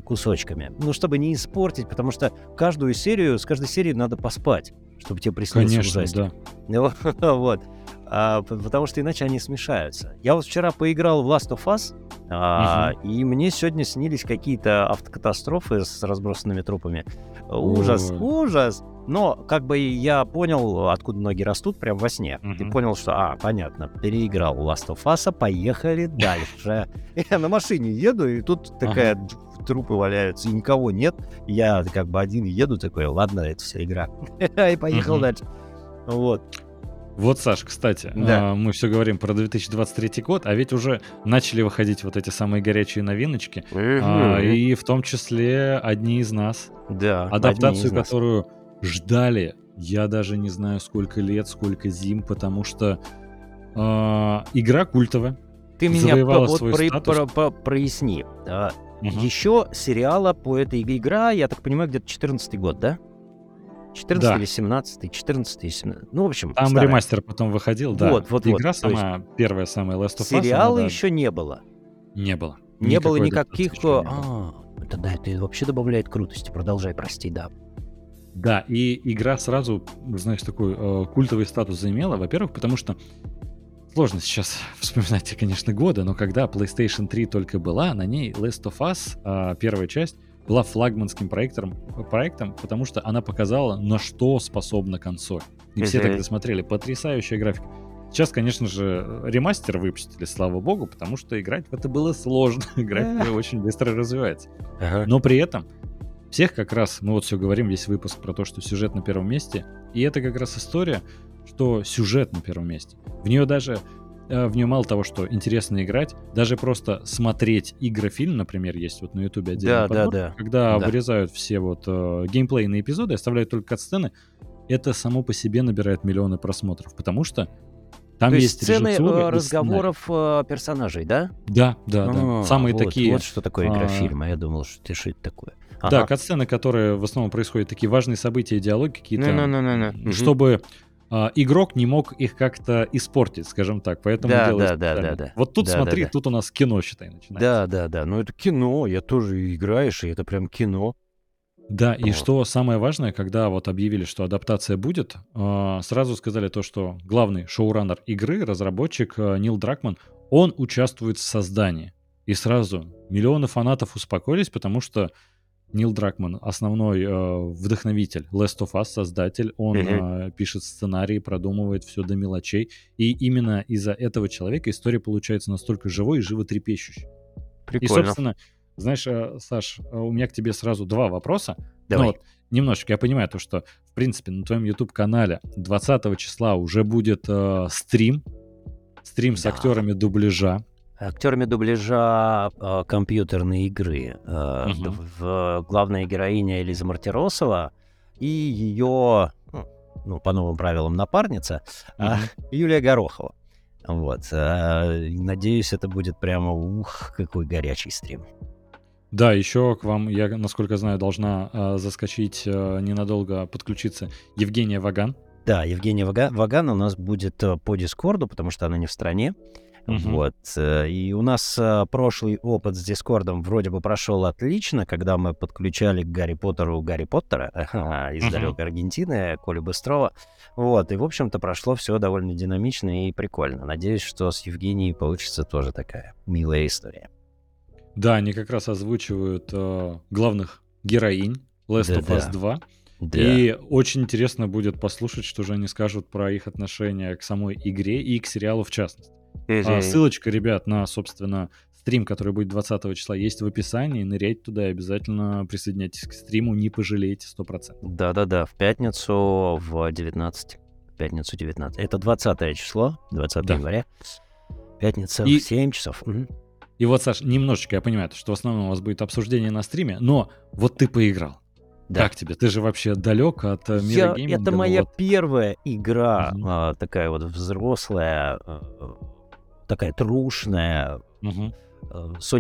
кусочками. Ну, чтобы не испортить, потому что каждую серию, с каждой серии надо поспать, чтобы тебе приснился ужастик. Конечно, да. Вот. Потому что иначе они смешаются. Я вот вчера поиграл в Last of Us, и мне сегодня снились какие-то автокатастрофы с разбросанными трупами. Ужас, ужас! Но как бы я понял, откуда ноги растут, прям во сне. Ты понял, что, понятно, переиграл Last of Us, поехали дальше. Я на машине еду, и тут такая... трупы валяются, и никого нет. Я как бы один еду, такой, ладно, это вся игра. И поехал дальше. Вот. Вот, Саш, кстати, мы все говорим про 2023 год, а ведь уже начали выходить вот эти самые горячие новиночки, и в том числе одни из нас. Да. Адаптацию, которую ждали, я даже не знаю, сколько лет, сколько зим, потому что игра культовая. Ты меня проясни. Еще сериала по этой игра, я так понимаю, где-то 14-й год, да? 14 да. или 17-й, 14-й, 17-й. Ну, в общем, там старая. Ремастер потом выходил, да. Вот, игра самая, первая, самая Last of Us. Сериала еще не было. Не было никаких... это вообще добавляет крутости. Продолжай, прости, да. Да, и игра сразу, знаешь, такой культовый статус заимела. Во-первых, потому что сложно сейчас вспоминать, конечно, годы, но когда PlayStation 3 только была, на ней Last of Us, первая часть, была флагманским проектом, потому что она показала, на что способна консоль. И все тогда смотрели. Потрясающая графика. Сейчас, конечно же, ремастер выпустили, слава богу, потому что играть в это было сложно. Графика очень быстро развивается. Но при этом всех как раз, мы вот все говорим, весь выпуск про то, что сюжет на первом месте. И это как раз история, что сюжет на первом месте. В нее мало того, что интересно играть, даже просто смотреть игрофильм, например, есть вот на Ютубе отдельный подбор, когда вырезают все вот геймплейные эпизоды, оставляют только катсцены, это само по себе набирает миллионы просмотров, потому что там то есть сцены разговоров персонажей, да? Да. Самые такие... Вот что такое игрофильм, а я думал, что это что-то такое. Да, катсцены, которые в основном происходят, такие важные события, диалоги какие-то, чтобы... игрок не мог их как-то испортить, скажем так, поэтому делается специально. Вот тут смотри, тут у нас кино, считай, начинается. Да, но это кино, я тоже играешь, и это прям кино. Да, и что самое важное, когда вот объявили, что адаптация будет, сразу сказали то, что главный шоураннер игры, разработчик Нил Дракман, он участвует в создании. И сразу миллионы фанатов успокоились, потому что Нил Дракман, основной вдохновитель Last of Us, создатель, он пишет сценарии, продумывает все до мелочей, и именно из-за этого человека история получается настолько живой и животрепещущей. Прикольно. И, собственно, знаешь, Саш, у меня к тебе сразу два вопроса. Давай. Ну, вот, немножечко, я понимаю то, что, в принципе, на твоем YouTube-канале 20 числа уже будет стрим с актерами дубляжа. Компьютерной игры. Главная героиня Элиза Мартиросова и ее, по новым правилам, напарница Юлия Горохова. Вот. Надеюсь, это будет прямо какой горячий стрим. Да, еще к вам, я, насколько знаю, должна заскочить ненадолго, подключиться Евгения Ваган. Да, Евгения Ваган у нас будет по Дискорду, потому что она не в стране. Вот. И у нас прошлый опыт с Дискордом вроде бы прошел отлично, когда мы подключали к Гарри Поттеру Гарри Поттера из далекой Аргентины, Колю Быстрова. Вот. И, в общем-то, прошло все довольно динамично и прикольно. Надеюсь, что с Евгенией получится тоже такая милая история. Да, они как раз озвучивают главных героинь Last of Us 2. Да. И очень интересно будет послушать, что же они скажут про их отношение к самой игре и к сериалу в частности. Ссылочка, ребят, на, собственно, стрим, который будет 20 числа, есть в описании. Ныряйте туда и обязательно присоединяйтесь к стриму, не пожалеете 100%. Да, в пятницу в 19. Это 20 число, 20 января. Пятница в 7 часов. И вот, Саш, немножечко я понимаю, что в основном у вас будет обсуждение на стриме, но вот ты поиграл. Да. Как тебе? Ты же вообще далек от мира гейминга. Это моя первая игра, такая вот взрослая, такая трушная, Sony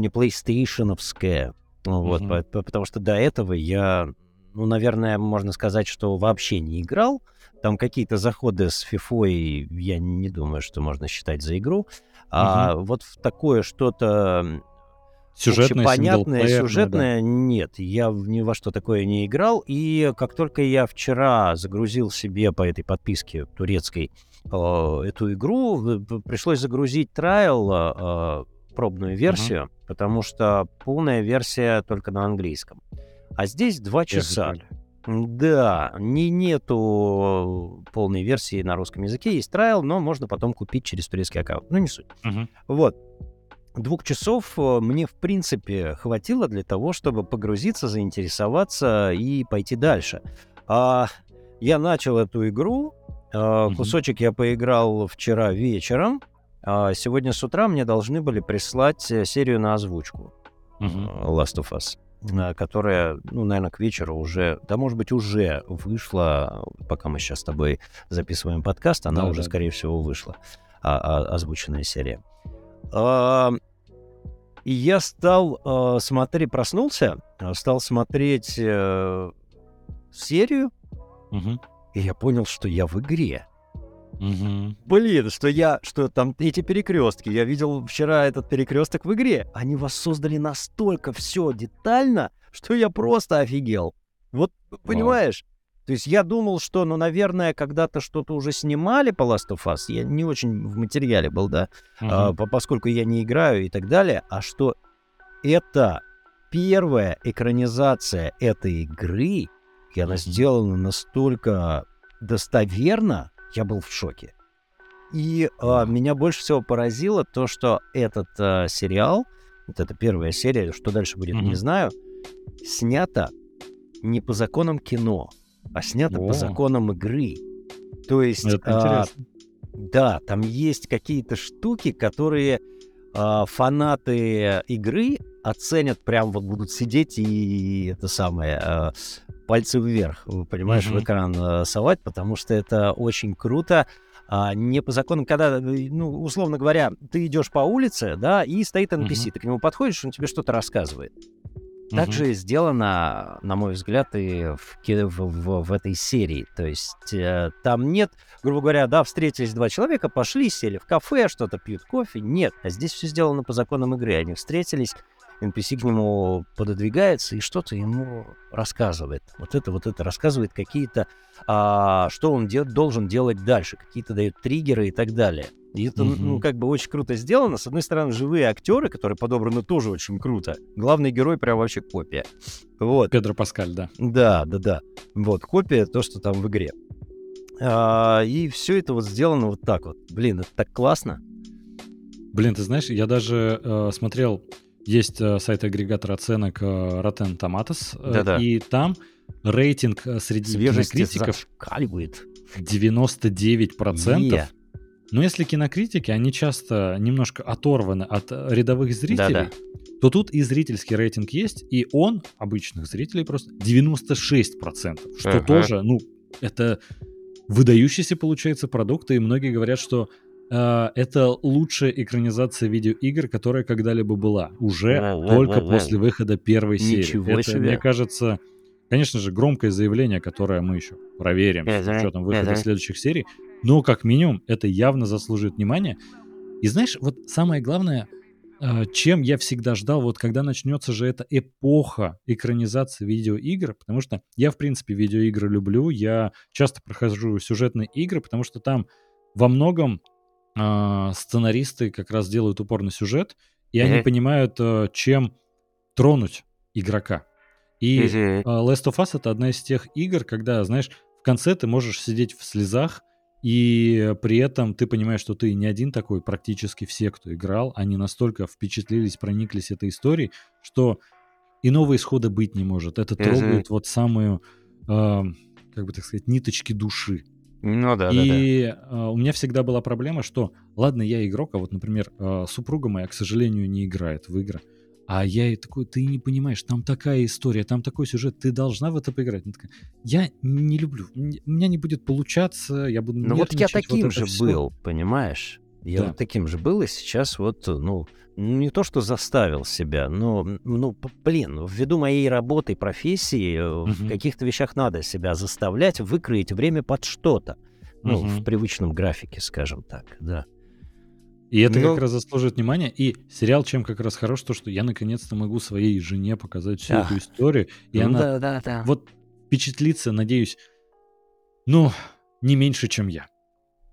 PlayStation-овская. Вот, потому что до этого я ну, наверное, можно сказать, что вообще не играл. Там какие-то заходы с фифой, я не думаю, что можно считать за игру. А вот в такое что-то сюжетное, общепонятное, сюжетное, да. Нет, я ни во что такое не играл. И как только я вчера загрузил себе по этой подписке турецкой эту игру, пришлось загрузить трайл, пробную версию, потому что полная версия только на английском. А здесь 2 часа. Да, нету полной версии на русском языке, есть трайл, но можно потом купить через турецкий аккаунт. Ну, не суть. Вот. 2 часов мне, в принципе, хватило для того, чтобы погрузиться, заинтересоваться и пойти дальше. Я начал эту игру, кусочек я поиграл вчера вечером, сегодня с утра мне должны были прислать серию на озвучку Last of Us, которая, ну, наверное, к вечеру уже, да, может быть, уже вышла, пока мы сейчас с тобой записываем подкаст, она уже, скорее всего, вышла, озвученная серия. И я стал смотреть, проснулся, стал смотреть серию, и я понял, что я в игре. Блин, что там эти перекрестки, я видел вчера этот перекресток в игре. Они воссоздали настолько все детально, что я просто офигел. Вот, понимаешь? То есть я думал, что, ну, наверное, когда-то что-то уже снимали по Last of Us. Я не очень в материале был, да, поскольку я не играю и так далее. А что это первая экранизация этой игры, и она сделана настолько достоверно, я был в шоке. И меня больше всего поразило то, что этот сериал, вот эта первая серия, что дальше будет, не знаю, снята не по законам кино, а снято по законам игры. То есть, да, там есть какие-то штуки, которые фанаты игры оценят, прям вот будут сидеть и это самое, пальцы вверх, понимаешь, в экран совать, потому что это очень круто. Не по законам, когда, ну, условно говоря, ты идешь по улице, да, и стоит NPC, ты к нему подходишь, он тебе что-то рассказывает. Также сделано, на мой взгляд, и в этой серии. То есть там нет, грубо говоря, да, встретились 2 человека, пошли, сели в кафе, что-то пьют кофе. Нет, а здесь все сделано по законам игры. Они встретились, NPC к нему пододвигается и что-то ему рассказывает. Вот это рассказывает какие-то, что он должен делать дальше, какие-то дают триггеры и так далее. И это, ну, как бы очень круто сделано. С одной стороны, живые актеры, которые подобраны, тоже очень круто. Главный герой прям вообще копия. Вот. Педро Паскаль, да. Да. Вот, копия, то, что там в игре. И все это вот сделано вот так вот. Блин, это так классно. Блин, ты знаешь, я даже смотрел, есть сайт-агрегатор оценок Rotten Tomatoes. Да-да. И там рейтинг среди кинокритиков 99%. Но если кинокритики, они часто немножко оторваны от рядовых зрителей, то тут и зрительский рейтинг есть, и он, обычных зрителей, просто 96%, что тоже, ну, это выдающийся, получается, продукт, и многие говорят, что это лучшая экранизация видеоигр, которая когда-либо была, уже только после выхода первой серии. Это, мне кажется, конечно же, громкое заявление, которое мы еще проверим с учетом выхода следующих серий, но, как минимум, это явно заслуживает внимания. И знаешь, вот самое главное, чем я всегда ждал, вот когда начнется же эта эпоха экранизации видеоигр, потому что я, в принципе, видеоигры люблю, я часто прохожу сюжетные игры, потому что там во многом сценаристы как раз делают упор на сюжет, и они понимают, чем тронуть игрока. И Last of Us — это одна из тех игр, когда, знаешь, в конце ты можешь сидеть в слезах, и при этом ты понимаешь, что ты не один такой, практически все, кто играл, они настолько впечатлились, прониклись этой историей, что иного исхода быть не может. Это трогает вот самую, как бы так сказать, ниточки души. Ну да. И у меня всегда была проблема, что, ладно, я игрок, а вот, например, супруга моя, к сожалению, не играет в игры. А я ей такой, ты не понимаешь, там такая история, там такой сюжет, ты должна в это поиграть. Такая, я не люблю, у меня не будет получаться, я буду нервничать. Ну вот я таким же был, понимаешь? Я вот таким же был, и сейчас вот, ну, не то что заставил себя, но, ну, блин, ввиду моей работы, профессии, в каких-то вещах надо себя заставлять выкроить время под что-то. Ну, в привычном графике, скажем так, да. И это как раз заслуживает внимания. И сериал чем как раз хорош, то, что я наконец-то могу своей жене показать всю эту историю. И она вот впечатлится, надеюсь, ну, не меньше, чем я.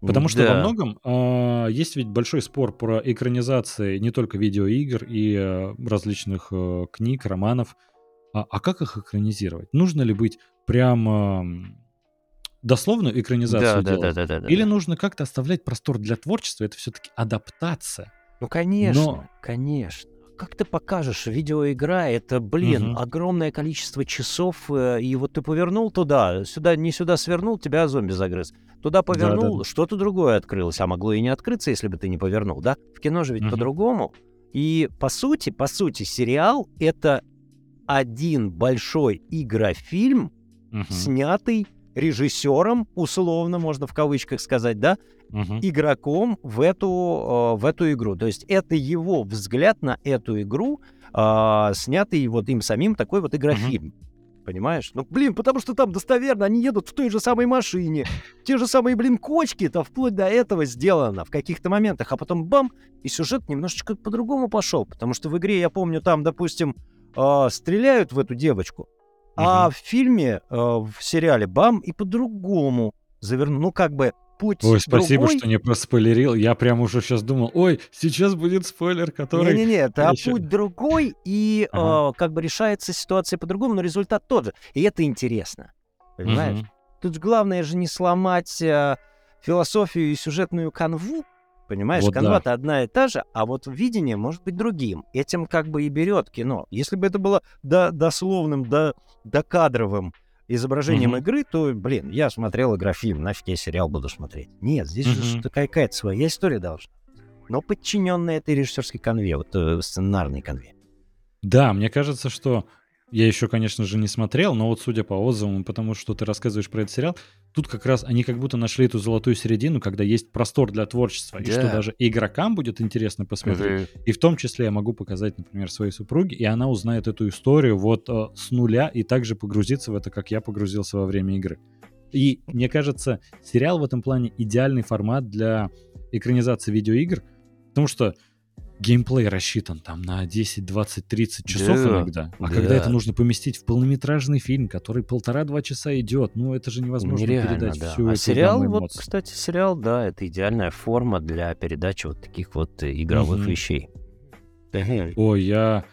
Потому что во многом есть ведь большой спор про экранизации не только видеоигр и различных книг, романов. А как их экранизировать? Нужно ли быть прям... дословную экранизацию делать? Или нужно как-то оставлять простор для творчества? Это все-таки адаптация. Ну, конечно, конечно. Как ты покажешь, видеоигра, это, блин, огромное количество часов, и вот ты повернул туда, сюда, не сюда свернул, тебя зомби загрыз. Туда повернул, что-то другое открылось, а могло и не открыться, если бы ты не повернул, да? В кино же ведь по-другому. И, по сути, сериал — это один большой игрофильм, снятый режиссером, условно, можно в кавычках сказать, да, игроком в эту игру. То есть это его взгляд на эту игру, снятый вот им самим, такой вот игрофильм. Понимаешь? Ну, блин, потому что там достоверно они едут в той же самой машине, те же самые, блин, кочки-то вплоть до этого сделано в каких-то моментах, а потом бам, и сюжет немножечко по-другому пошел, потому что в игре, я помню, там, допустим, стреляют в эту девочку, а в фильме, в сериале «Бам» и по-другому завернул. Ну, как бы путь другой. Ой, спасибо, что не проспойлерил. Я прям уже сейчас думал, ой, сейчас будет спойлер, который... Не-не-не, это путь другой, и как бы решается ситуация по-другому, но результат тот же. И это интересно, понимаешь? Тут же главное же не сломать философию и сюжетную канву, понимаешь? Вот канва-то одна и та же, а вот видение может быть другим. Этим как бы и берет кино. Если бы это было дословным, докадровым изображением игры, то, блин, я смотрел игрофильм, нафиг я сериал буду смотреть. Нет, здесь же какая-то своя история должна. Но подчиненная этой режиссерской конве, вот сценарной конве. Да, мне кажется, что... Я еще, конечно же, не смотрел, но вот судя по отзывам, потому что ты рассказываешь про этот сериал, тут как раз они как будто нашли эту золотую середину, когда есть простор для творчества, и что даже игрокам будет интересно посмотреть. И в том числе я могу показать, например, своей супруге, и она узнает эту историю вот с нуля и также погрузится в это, как я погрузился во время игры. И, мне кажется, сериал в этом плане идеальный формат для экранизации видеоигр, потому что геймплей рассчитан там на 10, 20, 30 часов иногда. А когда это нужно поместить в полнометражный фильм, который 1,5-2 часа идет, ну это же невозможно передать всю эту сериал, вот, кстати, сериал, да, это идеальная форма для передачи вот таких вот игровых вещей. Ой, я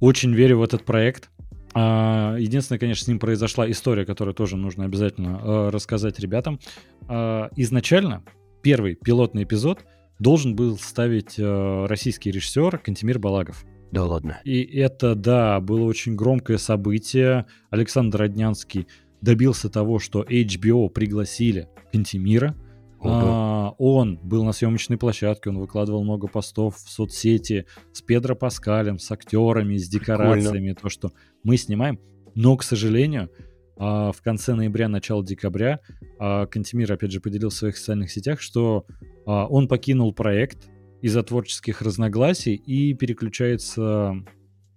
очень верю в этот проект. Единственное, конечно, с ним произошла история, которую тоже нужно обязательно рассказать ребятам. Изначально первый пилотный эпизод должен был ставить российский режиссер Кантемир Балагов. Да ладно. И это, да, было очень громкое событие. Александр Роднянский добился того, что HBO пригласили Кантемира. Он был на съемочной площадке, он выкладывал много постов в соцсети с Педро Паскалем, с актерами, с декорациями, то, что мы снимаем. Но, к сожалению, в конце ноября, начало декабря Кантемир, опять же, поделился в своих социальных сетях, что он покинул проект из-за творческих разногласий и переключается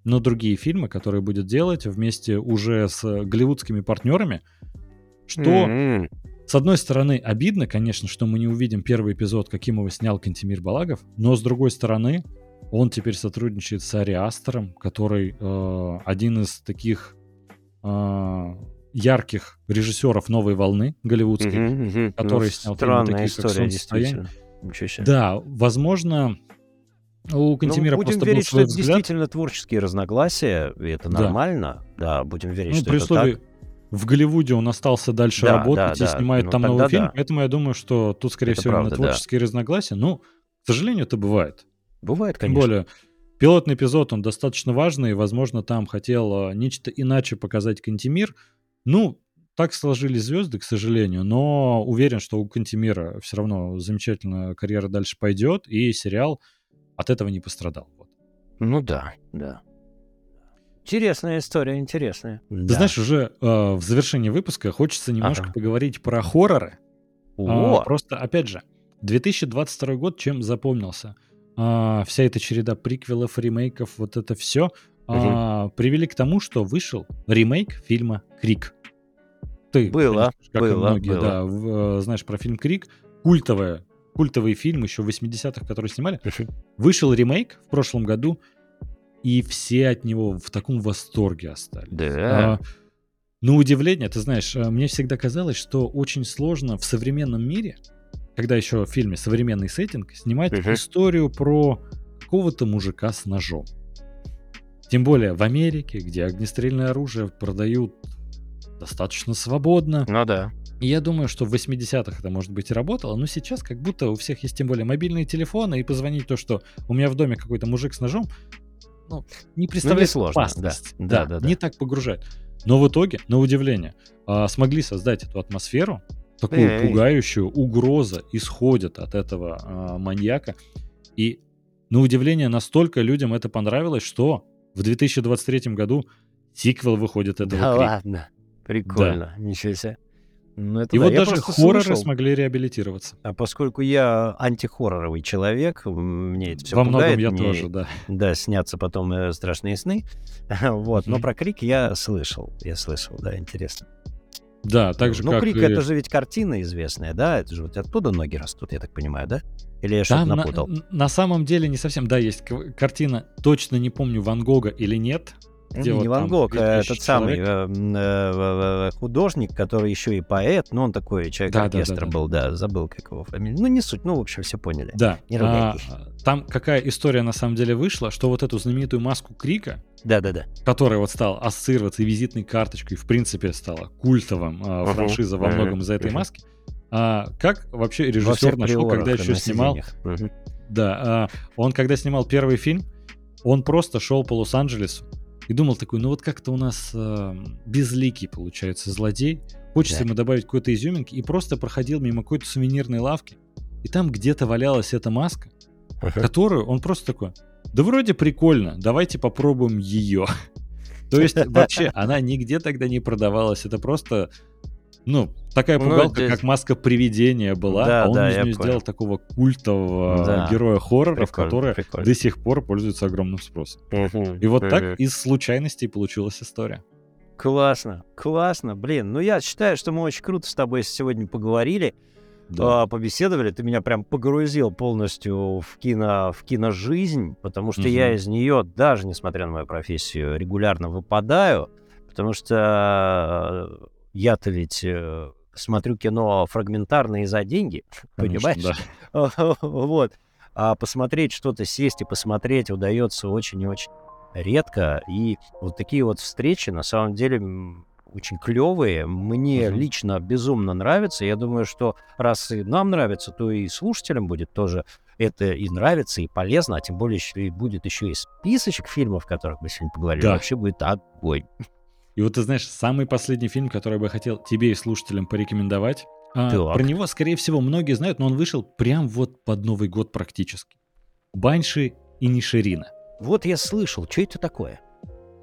на другие фильмы, которые будет делать вместе уже с голливудскими партнерами, что, с одной стороны, обидно, конечно, что мы не увидим первый эпизод, каким его снял Кантемир Балагов, но, с другой стороны, он теперь сотрудничает с Ари Астером, который один из таких... ярких режиссеров новой волны голливудской, который снял фильмы такие, как «Солнцестояние». Да, возможно, у Кантемира просто был свой взгляд. Будем верить, что это действительно творческие разногласия, и это нормально. Да, будем верить, что это так. В Голливуде он остался дальше работать и снимает там новый фильм, поэтому я думаю, что тут, скорее всего, правда, именно творческие разногласия. Но, к сожалению, это бывает. Бывает, конечно. Тем более... Пилотный эпизод, он достаточно важный, возможно, там хотел нечто иначе показать Кантемир. Ну, так сложились звезды, к сожалению, но уверен, что у Кантемира все равно замечательная карьера дальше пойдет, и сериал от этого не пострадал. Ну да, да. Интересная история, интересная. Ты знаешь, уже в завершении выпуска хочется немножко поговорить про хорроры. Просто, опять же, 2022 год чем запомнился? Вся эта череда приквелов, ремейков, вот это все привели к тому, что вышел ремейк фильма «Крик». Ты, было, конечно, как было, и многие, было. Да, знаешь про фильм «Крик». Культовый фильм еще в 80-х, который снимали. Вышел ремейк в прошлом году, и все от него в таком восторге остались. Да. На удивление, ты знаешь, мне всегда казалось, что очень сложно в современном мире, когда еще в фильме современный сеттинг, снимать историю про какого-то мужика с ножом. Тем более в Америке, где огнестрельное оружие продают достаточно свободно. Ну да. И я думаю, что в 80-х это, может быть, и работало, но сейчас как будто у всех есть, тем более, мобильные телефоны, и позвонить то, что у меня в доме какой-то мужик с ножом, ну, не представляет опасность. Да. Да, не так погружает. Но в итоге, на удивление, смогли создать эту атмосферу, такую пугающую, угроза исходит от этого маньяка. И, на удивление, настолько людям это понравилось, что в 2023 году сиквел выходит этого «Крика». Да ладно, прикольно, ничего себе. Ну, это и да. Вот я даже хорроры смогли реабилитироваться. А поскольку я антихорроровый человек, мне это все пугает. Во многом я тоже, да. Да, снятся потом страшные сны. Вот. Но про «Крик» я слышал. Да, интересно. Да, так же, как... Ну, «Крик» — это же ведь картина известная, да? Это же вот оттуда ноги растут, я так понимаю, да? Или я что-то напутал? На самом деле не совсем. Да, есть картина, точно не помню, Ван Гога или нет... Не Ван Гог, этот самый художник, который еще и поэт, но он такой человек-оркестра был, да, забыл, как его фамилия. Ну, не суть, ну, в общем, все поняли. Да. Там какая история на самом деле вышла, что вот эту знаменитую маску Крика, которая вот стала ассоциироваться визитной карточкой, в принципе, стала культовым франшиза во многом из-за этой маски. Как вообще режиссер нашел, когда еще снимал... Да, он когда снимал первый фильм, он просто шел по Лос-Анджелесу, и думал такой, ну вот как-то у нас безликий получается злодей. Хочется ему добавить какой-то изюминки. И просто проходил мимо какой-то сувенирной лавки. И там где-то валялась эта маска, которую он просто такой, да вроде прикольно, давайте попробуем ее. То есть вообще она нигде тогда не продавалась. Это просто, ну, такая пугалка, как маска привидения была. А он из нее сделал такого культового героя хорроров, который до сих пор пользуется огромным спросом. И вот так из случайностей получилась история. Классно, классно. Блин, ну я считаю, что мы очень круто с тобой сегодня поговорили. Да. Побеседовали, ты меня прям погрузил полностью в киножизнь, потому что я из нее, даже несмотря на мою профессию, регулярно выпадаю, потому что я-то ведь смотрю кино фрагментарно и за деньги, конечно, понимаешь? Да. Вот. А посмотреть что-то, сесть и посмотреть удается очень и очень редко. И вот такие вот встречи, на самом деле, очень клевые. Мне лично безумно нравится. Я думаю, что раз и нам нравится, то и слушателям будет тоже это и нравится, и полезно. А тем более еще и будет еще и списочек фильмов, о которых мы сегодня поговорили. Да. Вообще будет огонь. И вот ты знаешь, самый последний фильм, который я бы хотел тебе и слушателям порекомендовать. Про него, скорее всего, многие знают, но он вышел прям вот под Новый год практически. «Банши и Ниширина». Вот я слышал. Что это такое?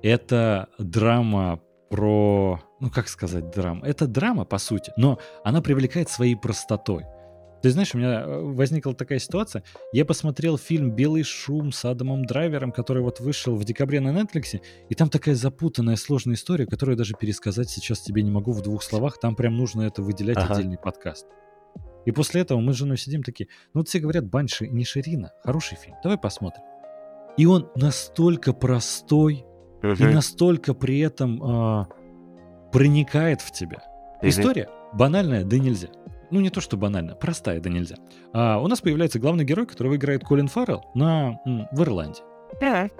Это драма про... Ну, как сказать драма? Это драма, по сути, но она привлекает своей простотой. Ты знаешь, у меня возникла такая ситуация. Я посмотрел фильм «Белый шум» с Адамом Драйвером, который вот вышел в декабре на Netflix, и там такая запутанная, сложная история, которую даже пересказать сейчас тебе не могу в двух словах. Там прям нужно это выделять отдельный подкаст. И после этого мы с женой сидим такие, ну вот все говорят, «Банши Ниширина», хороший фильм, давай посмотрим. И он настолько простой, и настолько при этом проникает в тебя. История банальная, да нельзя. Ну, не то, что банально, простая, да нельзя. У нас появляется главный герой, которого играет Колин Фаррелл в Ирландии.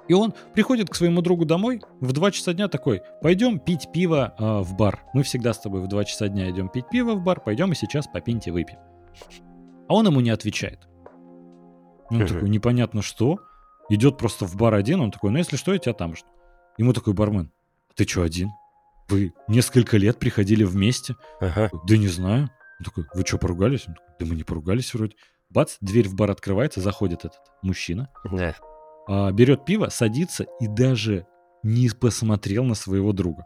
И он приходит к своему другу домой в 2 часа дня такой, пойдем пить пиво в бар. Мы всегда с тобой в 2 часа дня идем пить пиво в бар, пойдем и сейчас попиньте выпьем. А он ему не отвечает. Он такой, непонятно что. Идет просто в бар один, он такой, ну, если что, я тебя там жду. Ему такой бармен, ты что один? Вы несколько лет приходили вместе? Да не знаю. Он такой, вы что, поругались? Он такой, да мы не поругались вроде. Бац, дверь в бар открывается, заходит этот мужчина. Берет пиво, садится и даже не посмотрел на своего друга.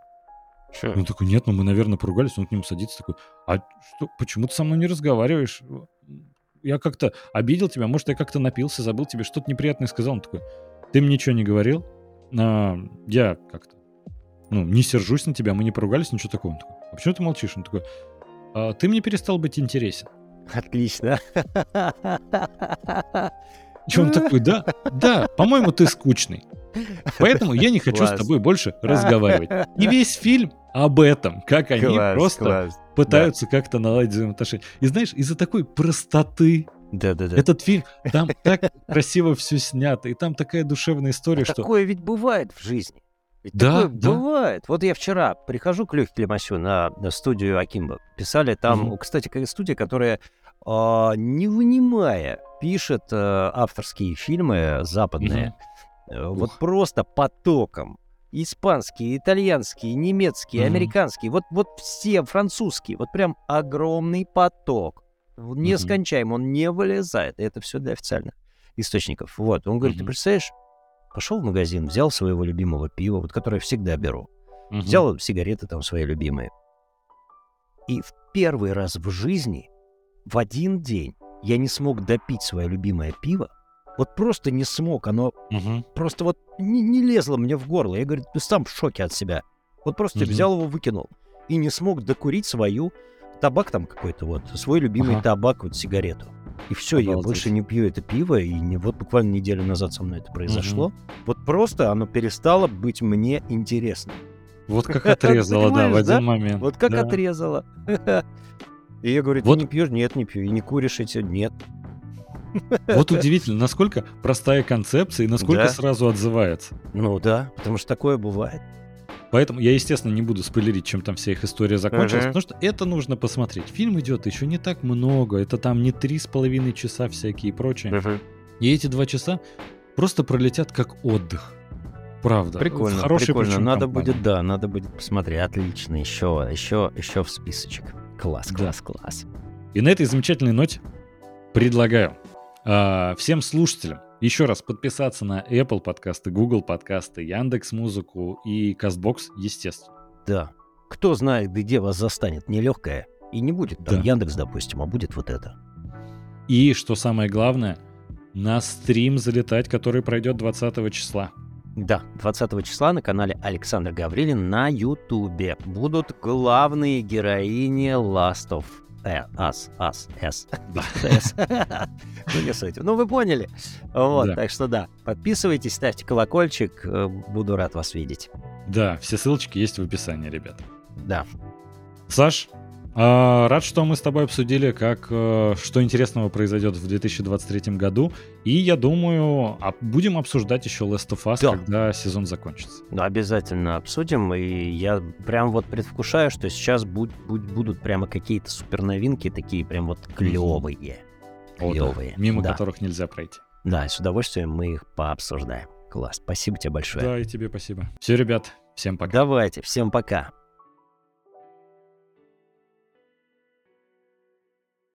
Он такой, нет, ну мы, наверное, поругались. Он к нему садится такой, а что, почему ты со мной не разговариваешь? я как-то обидел тебя, может, я как-то напился, забыл тебе, что-то неприятное сказал. Он такой, ты мне ничего не говорил, я как-то, не сержусь на тебя, мы не поругались, ничего такого. Он такой, а почему ты молчишь? Он такой, ты мне перестал быть интересен. Отлично. Че он такой, да, по-моему, ты скучный. Поэтому я не хочу с тобой больше разговаривать. И весь фильм об этом, как они просто пытаются как-то наладить взаимоотношения. И знаешь, из-за такой простоты этот фильм, там так красиво все снято, и там такая душевная история, что... Такое ведь бывает в жизни. Такое бывает. Вот я вчера прихожу к Лёхе Климасю на студию Акимба. Писали там, кстати, студия, которая, не вынимая, пишет авторские фильмы западные. Вот просто потоком. Испанские, итальянские, немецкие, американские. Вот все, французские. Вот прям огромный поток. Нескончаемый. Он не вылезает. Это все для официальных источников. Вот. Он говорит, ты представляешь, пошел в магазин, взял своего любимого пива, вот которое я всегда беру. Взял сигареты там свои любимые. И в первый раз в жизни, в один день, я не смог допить свое любимое пиво. Вот просто не смог. Оно просто вот не лезло мне в горло. Я, говорит, сам в шоке от себя. Вот просто взял его, выкинул. И не смог докурить свою табак там какой-то вот. Свой любимый табак, вот сигарету. И все, я больше не пью это пиво. И вот буквально неделю назад со мной это произошло. Вот просто оно перестало быть мне интересным. Вот как отрезало, да, в один момент. Вот как отрезало. И я говорю, ты не пьешь? Нет, не пью. И не куришь эти? Нет. Вот удивительно, насколько простая концепция и насколько сразу отзывается. Ну да, потому что такое бывает. Поэтому я, естественно, не буду спойлерить, чем там вся их история закончилась, потому что это нужно посмотреть. Фильм идет еще не так много, это там не 3,5 часа всякие и прочее. И эти 2 часа просто пролетят как отдых. Правда. Прикольно, прикольно. Надо компания. Будет, да, надо будет посмотреть. Отлично, еще в списочек. Класс, класс, класс. И на этой замечательной ноте предлагаю всем слушателям еще раз подписаться на Apple подкасты, Google подкасты, Яндекс.Музыку и Кастбокс, естественно. Да. Кто знает, где вас застанет нелегкое, и не будет там Яндекс, допустим, а будет вот это. И, что самое главное, на стрим залетать, который пройдет 20 числа. Да, 20 числа на канале Александр Гаврилин на Ютубе будут главные героини Last of Us. Ну, не суть. Ну, вы поняли. Вот, так что да. Подписывайтесь, ставьте колокольчик. Буду рад вас видеть. Да, все ссылочки есть в описании, ребята. Да. Саш, рад, что мы с тобой обсудили, что интересного произойдет в 2023 году. И, я думаю, будем обсуждать еще Last of Us, когда сезон закончится. Да, обязательно обсудим. И я прям вот предвкушаю, что сейчас будут прямо какие-то суперновинки, такие прям вот клевые. Клевые. Мимо которых нельзя пройти. Да, с удовольствием мы их пообсуждаем. Класс, спасибо тебе большое. Да, и тебе спасибо. Все, ребят, всем пока. Давайте, всем пока.